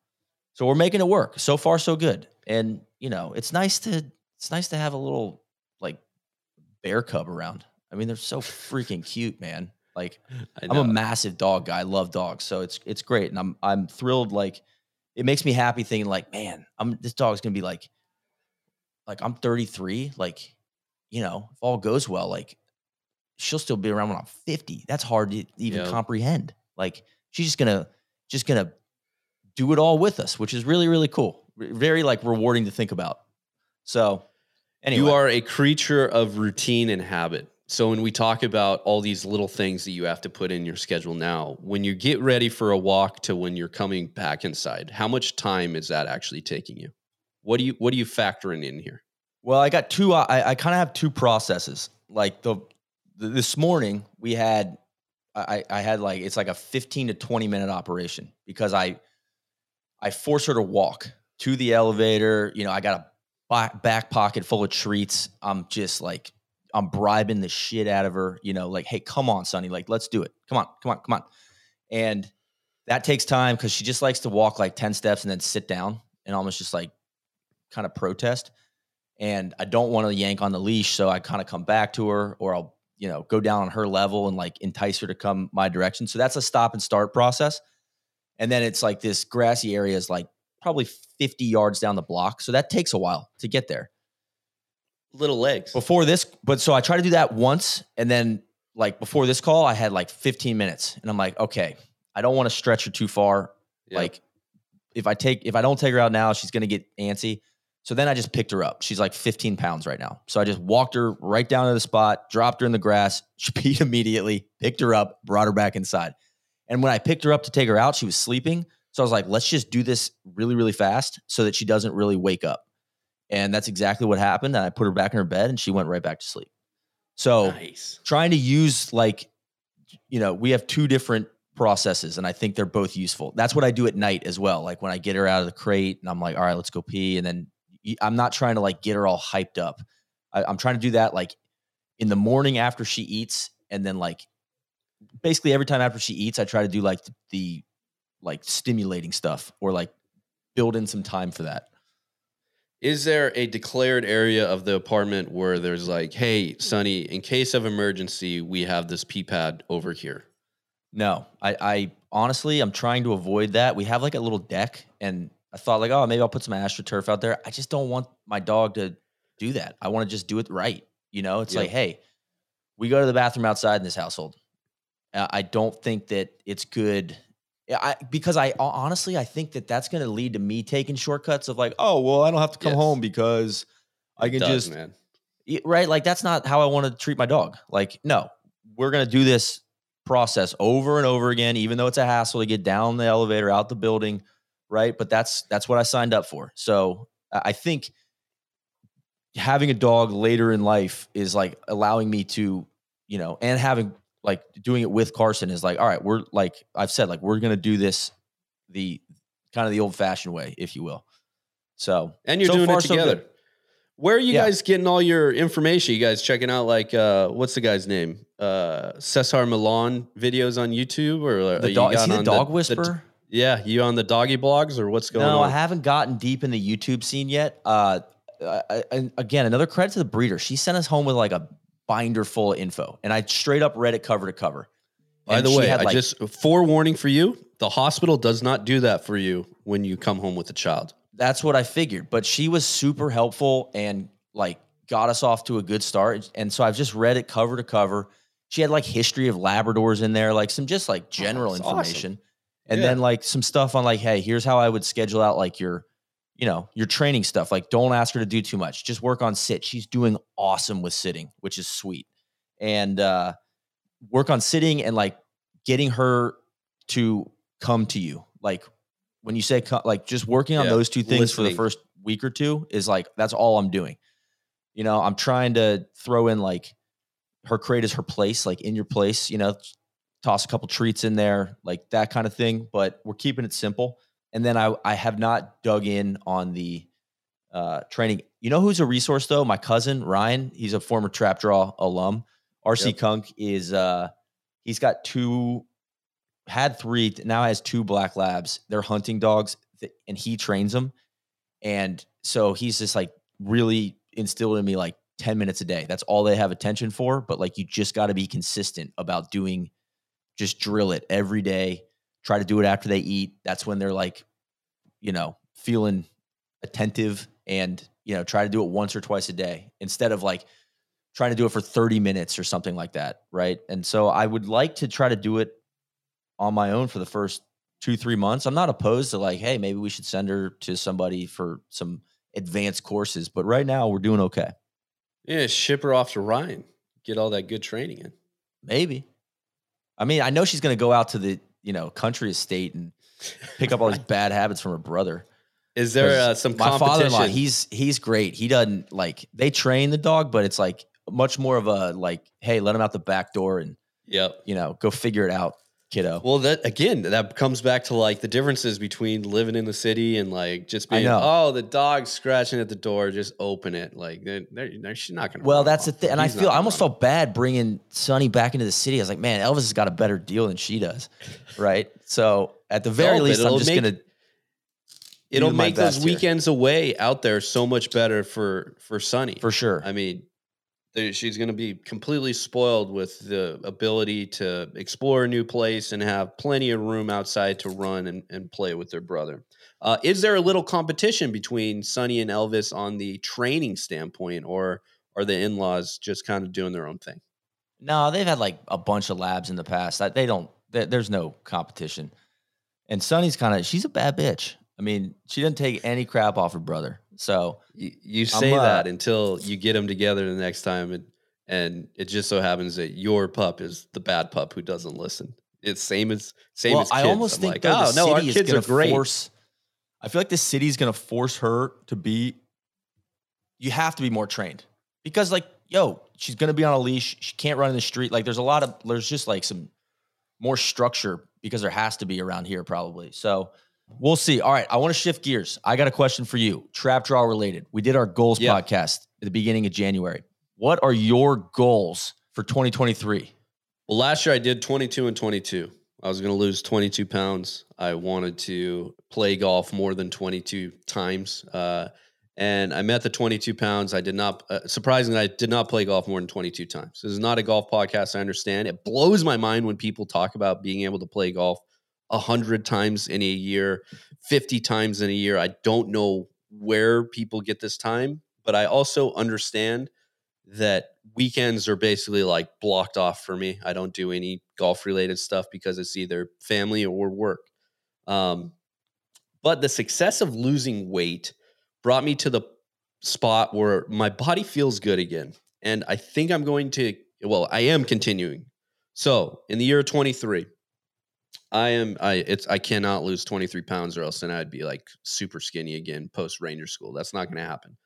So we're making it work. So far, so good. And you know, it's nice to it's nice to have a little like bear cub around. I mean, they're so freaking cute, man. Like I'm a massive dog guy. I love dogs, so it's it's great, and I'm I'm thrilled. Like it makes me happy thinking like, man, I'm this dog's gonna be like, like I'm thirty-three. Like you know, if all goes well, like she'll still be around when I'm fifty. That's hard to even yeah. comprehend. Like she's just gonna just gonna. do it all with us, which is really, really cool. Very like rewarding to think about. So anyway. You are a creature of routine and habit. So when we talk about all these little things that you have to put in your schedule now, when you get ready for a walk to when you're coming back inside, how much time is that actually taking you? What do you, what are you factoring in here? Well, I got two, I, I kind of have two processes. Like the, the this morning we had, I, I had like, it's like a fifteen to twenty minute operation because I, I force her to walk to the elevator. You know, I got a back pocket full of treats. I'm just like, I'm bribing the shit out of her, you know, like, hey, come on, Sunny. Like, let's do it. Come on, come on, come on. And that takes time because she just likes to walk like ten steps and then sit down and almost just like kind of protest. And I don't want to yank on the leash. So I kind of come back to her or I'll, you know, go down on her level and like entice her to come my direction. So that's a stop and start process. And then it's like this grassy area is like probably fifty yards down the block. So that takes a while to get there. Little legs. Before this, but so I tried to do that once. And then like before this call, I had like fifteen minutes and I'm like, okay, I don't want to stretch her too far. Yep. Like if I take, if I don't take her out now, she's going to get antsy. So then I just picked her up. She's like fifteen pounds right now. So I just walked her right down to the spot, dropped her in the grass, she peed immediately, picked her up, brought her back inside. And when I picked her up to take her out, she was sleeping. So I was like, let's just do this really, really fast so that she doesn't really wake up. And that's exactly what happened. And I put her back in her bed and she went right back to sleep. So nice. Trying to use like, you know, we have two different processes and I think they're both useful. That's what I do at night as well. Like when I get her out of the crate and I'm like, all right, let's go pee. And then I'm not trying to like get her all hyped up. I, I'm trying to do that like in the morning after she eats. And then like basically every time after she eats, I try to do like the, the like stimulating stuff or like build in some time for that. Is there a declared area of the apartment where there's like, hey, Sunny, in case of emergency, we have this pee pad over here? No, I, I honestly, I'm trying to avoid that. We have like a little deck and I thought like, oh, maybe I'll put some AstroTurf out there. I just don't want my dog to do that. I want to just do it right. You know, it's yep. like, hey, we go to the bathroom outside in this household. Uh, I don't think that it's good. I, because I honestly, I think that that's going to lead to me taking shortcuts of like, oh, well, I don't have to come yes. home because I can does, just, man. Right. Like, that's not how I want to treat my dog. Like, no, we're going to do this process over and over again, even though it's a hassle to get down the elevator, out the building. Right. But that's, that's what I signed up for. So I think having a dog later in life is like allowing me to, you know, and having like doing it with Carson is like, all right, we're like, I've said, like, we're going to do this the kind of the old fashioned way, if you will. So, and you're so doing far, it together. So where are you yeah. guys getting all your information? You guys checking out like, uh, what's the guy's name? Uh, Cesar Millan videos on YouTube or the, dog, you is he the dog the, whisperer? The, yeah. You on the doggy blogs or what's going no, on? No, I haven't gotten deep in the YouTube scene yet. Uh, I, I, again, another credit to the breeder. She sent us home with like a binder full of info. And I straight up read it cover to cover. By and the way, I like, just forewarning for you, the hospital does not do that for you when you come home with a child. That's what I figured. But she was super helpful and like got us off to a good start. And so I've just read it cover to cover. She had like history of Labradors in there, like some just like general oh, information. Awesome. And yeah. then like some stuff on like, hey, here's how I would schedule out like your, you know, your training stuff. Like, don't ask her to do too much. Just work on sit. She's doing awesome with sitting, which is sweet. And uh, work on sitting and like getting her to come to you. Like when you say co- like just working on yeah, those two things listening. For the first week or two is like, that's all I'm doing. You know, I'm trying to throw in like her crate is her place, like in your place, you know, toss a couple treats in there, like that kind of thing. But we're keeping it simple. And then I, I have not dug in on the uh, training. You know who's a resource, though? My cousin, Ryan. He's a former Trap Draw alum. R C yep. Kunk is, uh, he's got two, had three, now has two black labs. They're hunting dogs, th- and he trains them. And so he's just, like, really instilled in me, like, ten minutes a day. That's all they have attention for. But, like, you just got to be consistent about doing, just drill it every day. Try to do it after they eat. That's when they're like, you know, feeling attentive and, you know, try to do it once or twice a day instead of like trying to do it for thirty minutes or something like that. Right. And so I would like to try to do it on my own for the first two, three months. I'm not opposed to like, hey, maybe we should send her to somebody for some advanced courses. But right now we're doing okay. Yeah. Ship her off to Ryan. Get all that good training in. Maybe. I mean, I know she's going to go out to the, you know, country estate and pick up all these bad habits from her brother. Is there uh, some competition? My father-in-law, he's, he's great. He doesn't like, they train the dog, but it's like much more of a like, hey, let him out the back door and, yep. you know, go figure it out, kiddo. Well, that again, that comes back to like the differences between living in the city and like just being, oh, the dog's scratching at the door, just open it. Like they're, they're, she's not going to. Well, that's the thing. And I feel, I almost felt bad bringing Sunny back into the city. I was like, man, Elvis has got a better deal than she does. Right. So at the very least, I'm just going to. It'll make those weekends away out there so much better for, for Sunny. For sure. I mean. she's going to be completely spoiled with the ability to explore a new place and have plenty of room outside to run and, and play with their brother. Uh, is there a little competition between Sunny and Elvis on the training standpoint, or are the in-laws just kind of doing their own thing? No, they've had like a bunch of labs in the past. They don't, they, there's no competition. And Sunny's kind of, she's a bad bitch. I mean, she doesn't take any crap off her brother. So you, you say uh, that until you get them together the next time. And, and it just so happens that your pup is the bad pup who doesn't listen. It's same as, same well, as kids. I almost I'm think like, though, oh, the no, city our kids is going to force, I feel like the city's going to force her to be, you have to be more trained because like, yo, she's going to be on a leash. She can't run in the street. Like there's a lot of, there's just like some more structure because there has to be around here probably. So we'll see. All right. I want to shift gears. I got a question for you. Trap Draw related. We did our goals yeah. podcast at the beginning of January. What are your goals for twenty twenty-three? Well, last year I did twenty-two and twenty-two. I was going to lose twenty-two pounds. I wanted to play golf more than twenty-two times. Uh, and I met the twenty-two pounds. I did not, uh, surprisingly, I did not play golf more than twenty-two times. This is not a golf podcast. I understand. It blows my mind when people talk about being able to play golf one hundred times in a year, fifty times in a year. I don't know where people get this time, but I also understand that weekends are basically like blocked off for me. I don't do any golf related stuff because it's either family or work. Um, but the success of losing weight brought me to the spot where my body feels good again. And I think I'm going to, well, I am continuing. So in the year twenty-three, I am, I, it's, I cannot lose twenty-three pounds or else then I'd be like super skinny again, post Ranger school. That's not going to happen,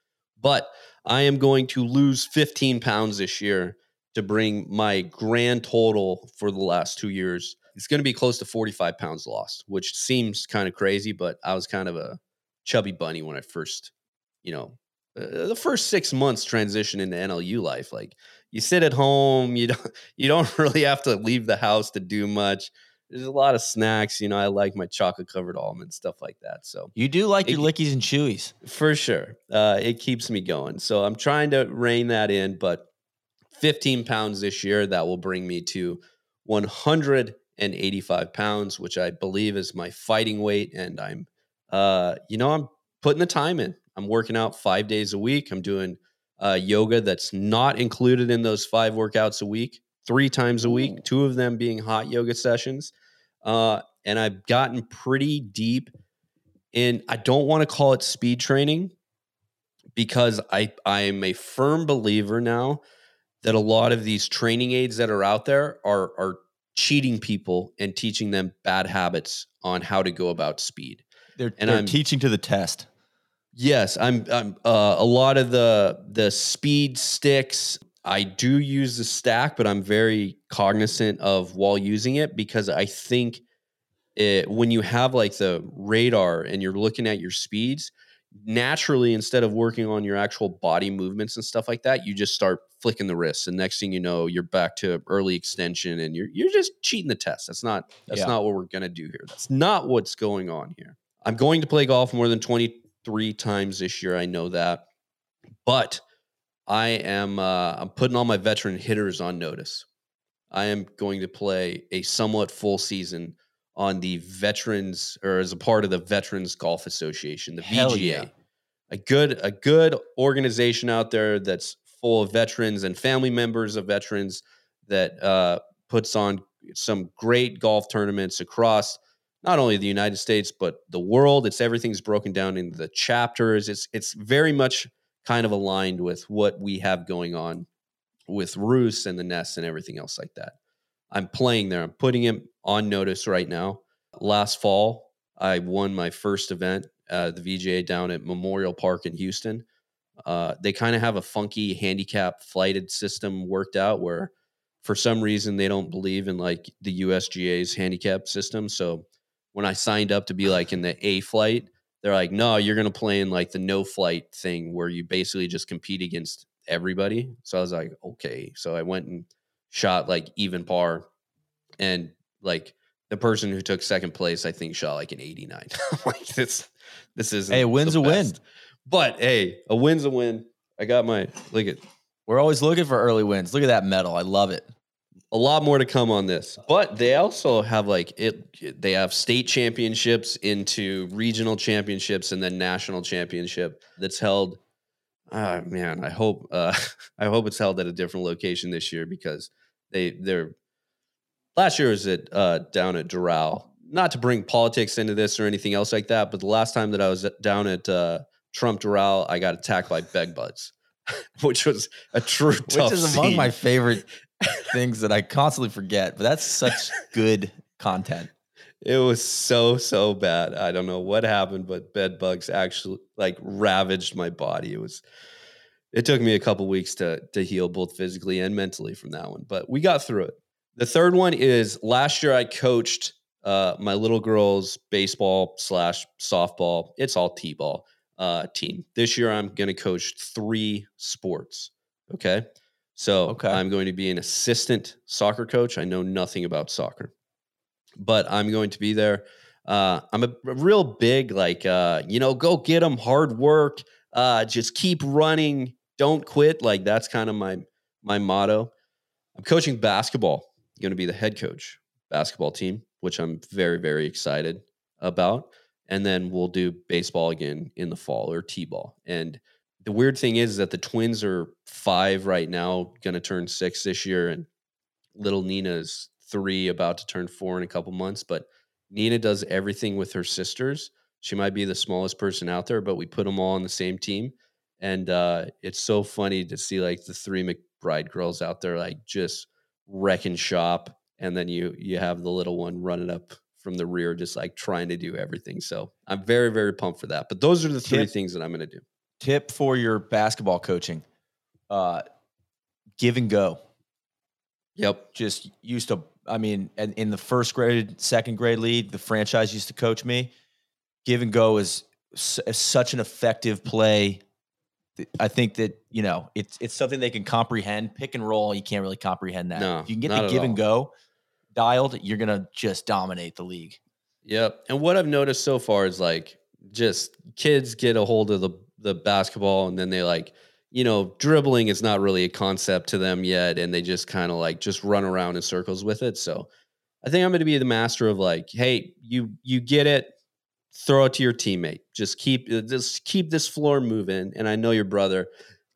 but I am going to lose fifteen pounds this year to bring my grand total for the last two years. It's going to be close to forty-five pounds lost, which seems kind of crazy, but I was kind of a chubby bunny when I first, you know, uh, the first six months transition into N L U life. Like you sit at home, you don't, you don't really have to leave the house to do much. There's a lot of snacks, you know, I like my chocolate covered almonds, stuff like that. So you do like it, your lickies and chewies for sure. Uh, it keeps me going. So I'm trying to rein that in, but fifteen pounds this year, that will bring me to one hundred eighty-five pounds, which I believe is my fighting weight. And I'm, uh, you know, I'm putting the time in, I'm working out five days a week. I'm doing uh yoga. That's not included in those five workouts a week. Three times a week, two of them being hot yoga sessions. Uh, and I've gotten pretty deep in, I don't want to call it speed training because I, I am a firm believer now that a lot of these training aids that are out there are, are cheating people and teaching them bad habits on how to go about speed. They're, and they're I'm, teaching to the test. Yes. I'm, I'm uh, a lot of the, the speed sticks, I do use the stack, but I'm very cognizant of while using it because I think it, when you have like the radar and you're looking at your speeds, naturally, instead of working on your actual body movements and stuff like that, you just start flicking the wrists. And next thing you know, you're back to early extension and you're you're just cheating the test. That's not that's yeah. not what we're going to do here. That's not what's going on here. I'm going to play golf more than twenty-three times this year. I know that. But I am uh, I'm putting all my veteran hitters on notice. I am going to play a somewhat full season on the veterans or as a part of the Veterans Golf Association, the Hell V G A. Yeah. A good a good organization out there that's full of veterans and family members of veterans that uh, puts on some great golf tournaments across not only the United States but the world. It's everything's broken down into the chapters. It's it's very much kind of aligned with what we have going on with Roos and the Nest and everything else like that. I'm playing there. I'm putting him on notice right now. Last fall, I won my first event, uh, the V G A down at Memorial Park in Houston. Uh, they kind of have a funky handicap flighted system worked out where for some reason they don't believe in like the U S G A's handicap system. So when I signed up to be like in the A flight, they're like, no, you're going to play in like the no flight thing where you basically just compete against everybody. So I was like, okay. So I went and shot like even par and like the person who took second place, I think shot like an eighty-nine. Like this, this isn't. Hey, a win's a win. But hey, a win's a win. I got my, look at, We're always looking for early wins. Look at that medal. I love it. A lot more to come on this, but they also have like it. They have state championships into regional championships and then national championship that's held. Uh, man, I hope uh, I hope it's held at a different location this year because they they're last year was at uh, down at Doral. Not to bring politics into this or anything else like that, but the last time that I was down at uh, Trump Doral, I got attacked by bed bugs, which was a true tough. Which is among scene. My favorite. Things that I constantly forget, but that's such good content. It was so, so bad. I don't know what happened, but bed bugs actually like ravaged my body. It was, it took me a couple weeks to, to heal both physically and mentally from that one, but we got through it. The third one is last year I coached uh, my little girl's baseball slash softball. It's all T-ball uh, team. This year I'm going to coach three sports. Okay. So okay. I'm going to be an assistant soccer coach. I know nothing about soccer, but I'm going to be there. Uh, I'm a, a real big, like, uh, you know, go get them, hard work, uh, just keep running, don't quit. Like that's kind of my my motto. I'm coaching basketball. I'm going to be the head coach, basketball team, which I'm very, very excited about. And then we'll do baseball again in the fall or T-ball. And the weird thing is that the twins are five right now, going to turn six this year, and little Nina's three, about to turn four in a couple months. But Nina does everything with her sisters. She might be the smallest person out there, but we put them all on the same team. And uh, it's so funny to see like the three McBride girls out there, like just wrecking shop. And then you, you have the little one running up from the rear, just like trying to do everything. So I'm very, very pumped for that. But those are the three yeah. things that I'm going to do. Tip for your basketball coaching, uh, give and go. Yep. Just used to, I mean, and in the first grade, second grade league, the franchise used to coach me. Give and go is, is such an effective play. I think that, you know, it's, it's something they can comprehend. Pick and roll, you can't really comprehend that. No, if you can get the give and go dialed, you're going to just dominate the league. Yep. And what I've noticed so far is like just kids get a hold of the the basketball. And then they like, you know, dribbling is not really a concept to them yet. And they just kind of like just run around in circles with it. So I think I'm going to be the master of like, hey, you, you get it, throw it to your teammate. Just keep just keep this floor moving. And I know your brother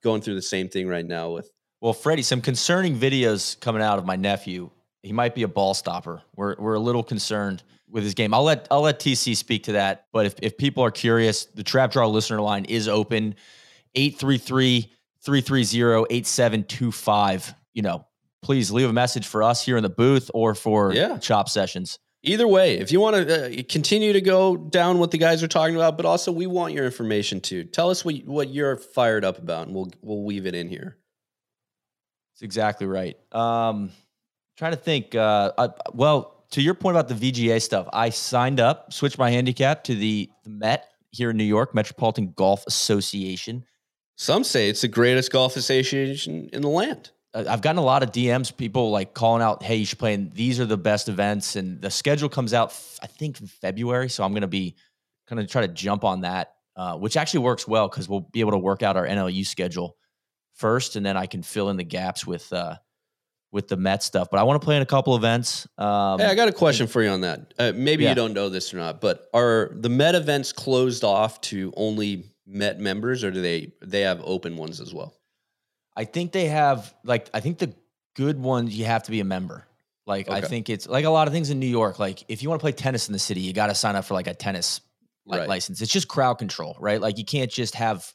going through the same thing right now with, well, Freddie, some concerning videos coming out of my nephew. He might be a ball stopper. We're, we're a little concerned with his game. I'll let I'll let T C speak to that. But if, if people are curious, the Trap Draw listener line is open, eight three three, three three zero, eight seven two five. You know, please leave a message for us here in the booth or for yeah. Chop Sessions. Either way, if you want to uh, continue to go down what the guys are talking about, but also we want your information too. Tell us what, what you're fired up about, and we'll we'll weave it in here. That's exactly right. Um, trying to think. Uh, I, well. To your point about the V G A stuff, I signed up, switched my handicap to the, the Met here in New York, Metropolitan Golf Association. Some say it's the greatest golf association in the land. I've gotten a lot of D Ms, people like calling out, hey, you should play, and these are the best events. And the schedule comes out, I think, in February. So I'm going to be kind of try to jump on that, uh, which actually works well because we'll be able to work out our N L U schedule first, and then I can fill in the gaps with uh, – with the Met stuff, but I want to play in a couple events. Um, hey, I got a question for you on that. Uh, maybe yeah. you don't know this or not, but are the Met events closed off to only Met members, or do they they have open ones as well? I think they have, like, I think the good ones, you have to be a member. Like, okay. I think it's, like a lot of things in New York, like, if you want to play tennis in the city, you got to sign up for, like, a tennis right. license. It's just crowd control, right? Like, you can't just have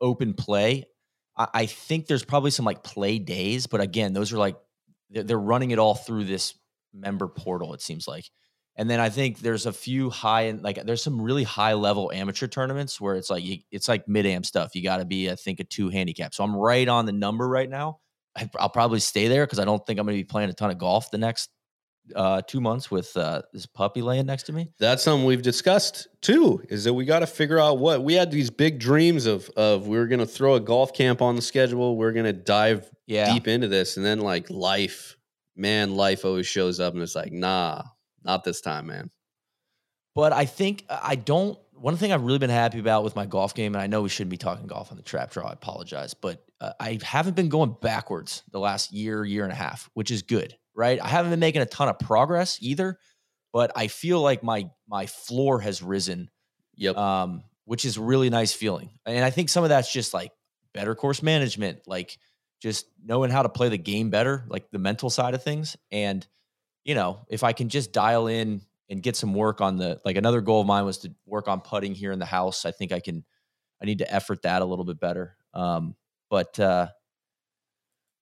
open play. I, I think there's probably some, like, play days, but, again, those are, like, they're running it all through this member portal, it seems like. And then I think there's a few high and like there's some really high level amateur tournaments where it's like you, it's like mid-am stuff. You got to be, I think, a two handicap. So I'm right on the number right now. I, I'll probably stay there because I don't think I'm going to be playing a ton of golf the next uh, two months with uh, this puppy laying next to me. That's something we've discussed too. Is that we got to figure out what we had these big dreams of. Of we were going to throw a golf camp on the schedule. We're going to dive. Yeah. Deep into this, and then like life, man, life always shows up, and it's like, nah, not this time, man. But I think I don't, one thing I've really been happy about with my golf game, and I know we shouldn't be talking golf on the Trap Draw, I apologize, but uh, I haven't been going backwards the last year, year and a half, which is good, right? I haven't been making a ton of progress either, but I feel like my my floor has risen, yep. um, which is a really nice feeling. And I think some of that's just like better course management, like just knowing how to play the game better, like the mental side of things. And, you know, if I can just dial in and get some work on the, like another goal of mine was to work on putting here in the house. I think I can, I need to effort that a little bit better. Um, but, uh,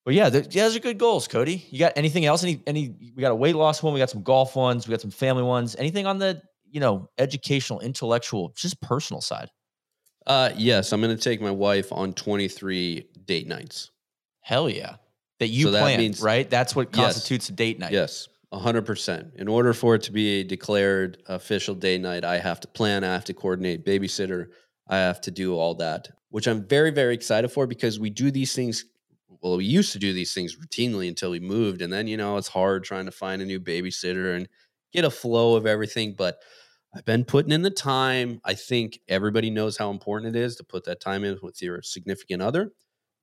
but yeah, there, yeah, those are good goals, Cody. You got anything else? Any, any, we got a weight loss one. We got some golf ones. We got some family ones. Anything on the, you know, educational, intellectual, just personal side? Uh, yes. I'm going to take my wife on twenty-three date nights. Hell yeah. That you so planned, that means, right? That's what constitutes yes, a date night. Yes. A hundred percent. In order for it to be a declared official date night, I have to plan, I have to coordinate babysitter. I have to do all that, which I'm very, very excited for because we do these things. Well, we used to do these things routinely until we moved. And then, you know, it's hard trying to find a new babysitter and get a flow of everything. But I've been putting in the time. I think everybody knows how important it is to put that time in with your significant other.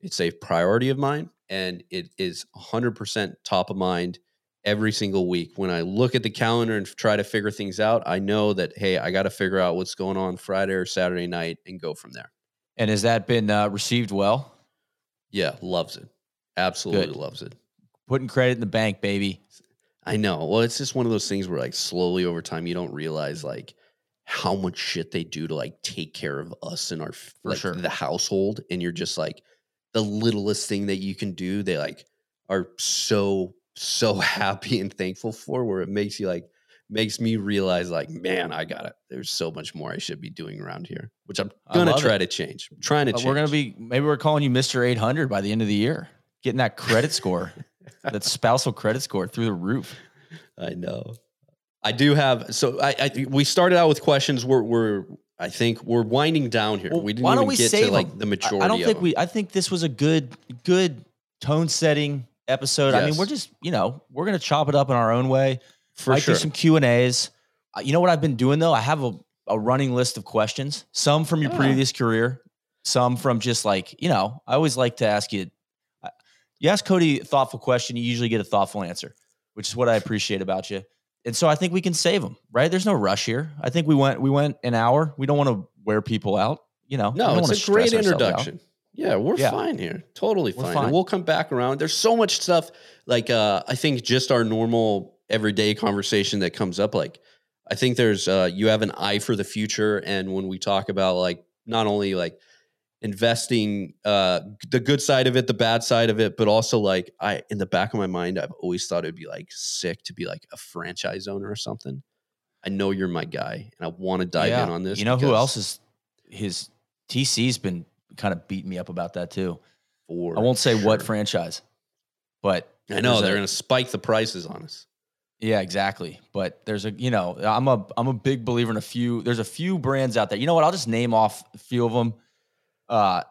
It's a priority of mine, and it is one hundred percent top of mind every single week. When I look at the calendar and try to figure things out, I know that, hey, I got to figure out what's going on Friday or Saturday night and go from there. And has that been uh, received well? Yeah, loves it. Absolutely Good. Loves it. Putting credit in the bank, baby. I know. Well, it's just one of those things where, like, slowly over time, you don't realize, like, how much shit they do to, like, take care of us and our, For like, sure. the household. And you're just like, the littlest thing that you can do, they like are so, so happy and thankful for, where it makes you like, makes me realize like, man, I got it. There's so much more I should be doing around here, which I'm going to try it. to change. I'm trying to but change. We're going to be, maybe we're calling you Mister eight hundred by the end of the year, getting that credit score, that spousal credit score through the roof. I know. I do have, so I, I we started out with questions. We're, we're, I think we're winding down here. Well, we didn't even get to like them? the majority. I don't think of we. I think this was a good, good tone setting episode. Yes. I mean, we're just, you know, we're gonna chop it up in our own way. For Might sure, do some Q and A's. You know what I've been doing though? I have a, a running list of questions. Some from your oh. previous career, some from just like, you know. I always like to ask you. You ask Cody a thoughtful question, you usually get a thoughtful answer, which is what I appreciate about you. And so I think we can save them, right? There's no rush here. I think we went we went an hour. We don't want to wear people out, you know. No, it's a great introduction. Yeah, we're yeah. fine here. Totally fine. fine. And we'll come back around. There's so much stuff, like uh, I think just our normal everyday conversation that comes up. Like I think there's, uh, you have an eye for the future. And when we talk about like, not only like investing, uh, the good side of it, the bad side of it, but also like I, in the back of my mind, I've always thought it'd be like sick to be like a franchise owner or something. I know you're my guy and I want to dive yeah. in on this. You know who else is his T C has been kind of beating me up about that too. For I won't say sure. what franchise, but I know they're going to spike the prices on us. Yeah, exactly. But there's a, you know, I'm a, I'm a big believer in a few, there's a few brands out there. You know what? I'll just name off a few of them. Uh,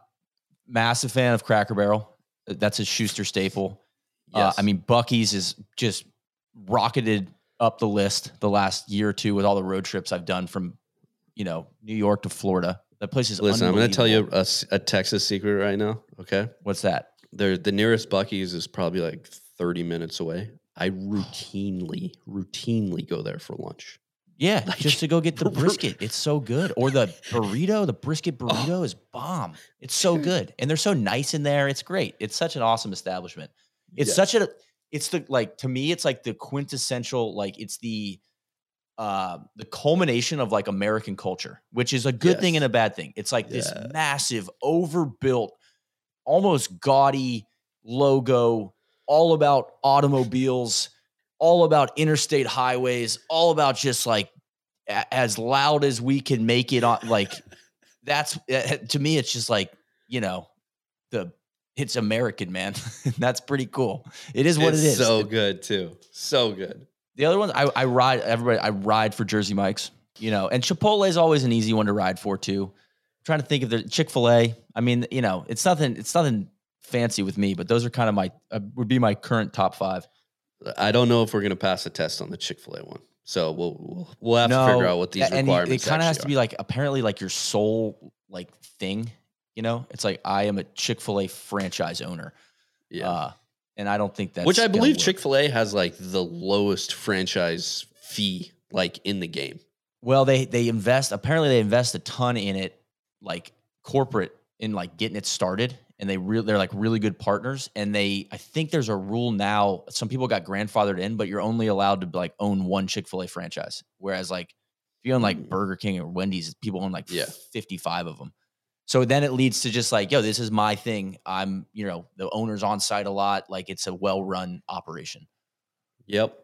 massive fan of Cracker Barrel. That's a Schuster staple. Yes. Uh, I mean, Buc-ee's is just rocketed up the list the last year or two with all the road trips I've done from, you know, New York to Florida. That place is Listen, unbelievable. I'm going to tell you a, a Texas secret right now. Okay. What's that? They're, the nearest Buc-ee's is probably like thirty minutes away. I routinely, routinely go there for lunch. Yeah, like, just to go get the brisket. It's so good. Or the burrito, the brisket burrito oh. is bomb. It's so good. And they're so nice in there. It's great. It's such an awesome establishment. It's yes. such a, it's the, like, to me, it's like the quintessential, like, it's the, uh, the culmination of like American culture, which is a good yes. thing and a bad thing. It's like yeah. this massive, overbuilt, almost gaudy logo, all about automobiles, all about interstate highways, all about just like a- as loud as we can make it on. Like that's uh, to me, it's just like, you know, the it's American, man. That's pretty cool. It is what it's it is. So good too. So good. The other one I, I ride everybody. I ride for Jersey Mike's, you know, and Chipotle is always an easy one to ride for too. I'm trying to think of the Chick-fil-A. I mean, you know, it's nothing, it's nothing fancy with me, but those are kind of my, uh, would be my current top five. I don't know if we're going to pass a test on the Chick-fil-A one. So we'll we'll, we'll have no, to figure out what these and requirements. It kind of has to are. be like apparently like your sole like thing. You know, it's like I am a Chick-fil-A franchise owner. Yeah, uh, and I don't think that's which I believe Chick-fil-A has like the lowest franchise fee like in the game. Well, they they invest apparently they invest a ton in it, like corporate in like getting it started. And they re- they're like really good partners. And they, I think there's a rule now. Some people got grandfathered in, but you're only allowed to like own one Chick-fil-A franchise. Whereas like if you own like Burger King or Wendy's, people own like yeah. fifty-five of them. So then it leads to just like, yo, this is my thing. I'm, you know, the owner's on site a lot. Like it's a well-run operation. Yep.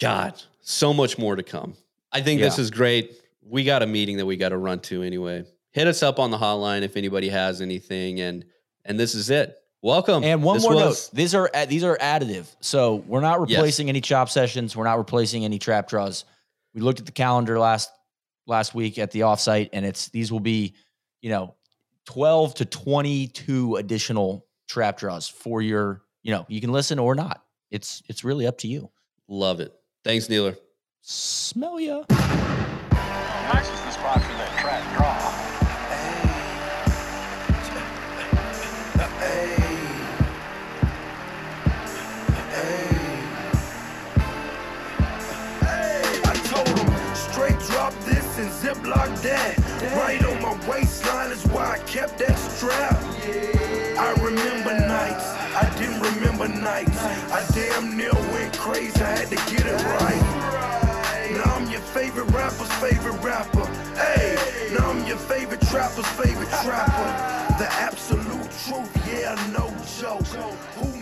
God, so much more to come. I think yeah. this is great. We got a meeting that we got to run to anyway. Hit us up on the hotline if anybody has anything. And And this is it. Welcome. And one this more was- note. These are these are additive. So we're not replacing yes. any chop sessions. We're not replacing any trap draws. We looked at the calendar last last week at the offsite, and it's these will be, you know, twelve to twenty-two additional trap draws for your, you know, you can listen or not. It's it's really up to you. Love it. Thanks, Neeler. Smell ya. Max is the spot for that trap draw. Ziploc that, right on my waistline is why I kept that strap. I remember nights, I didn't remember nights. I damn near went crazy, I had to get it right. Now I'm your favorite rapper's favorite rapper. Hey, now I'm your favorite trapper's favorite trapper. The absolute truth, yeah, no joke. Who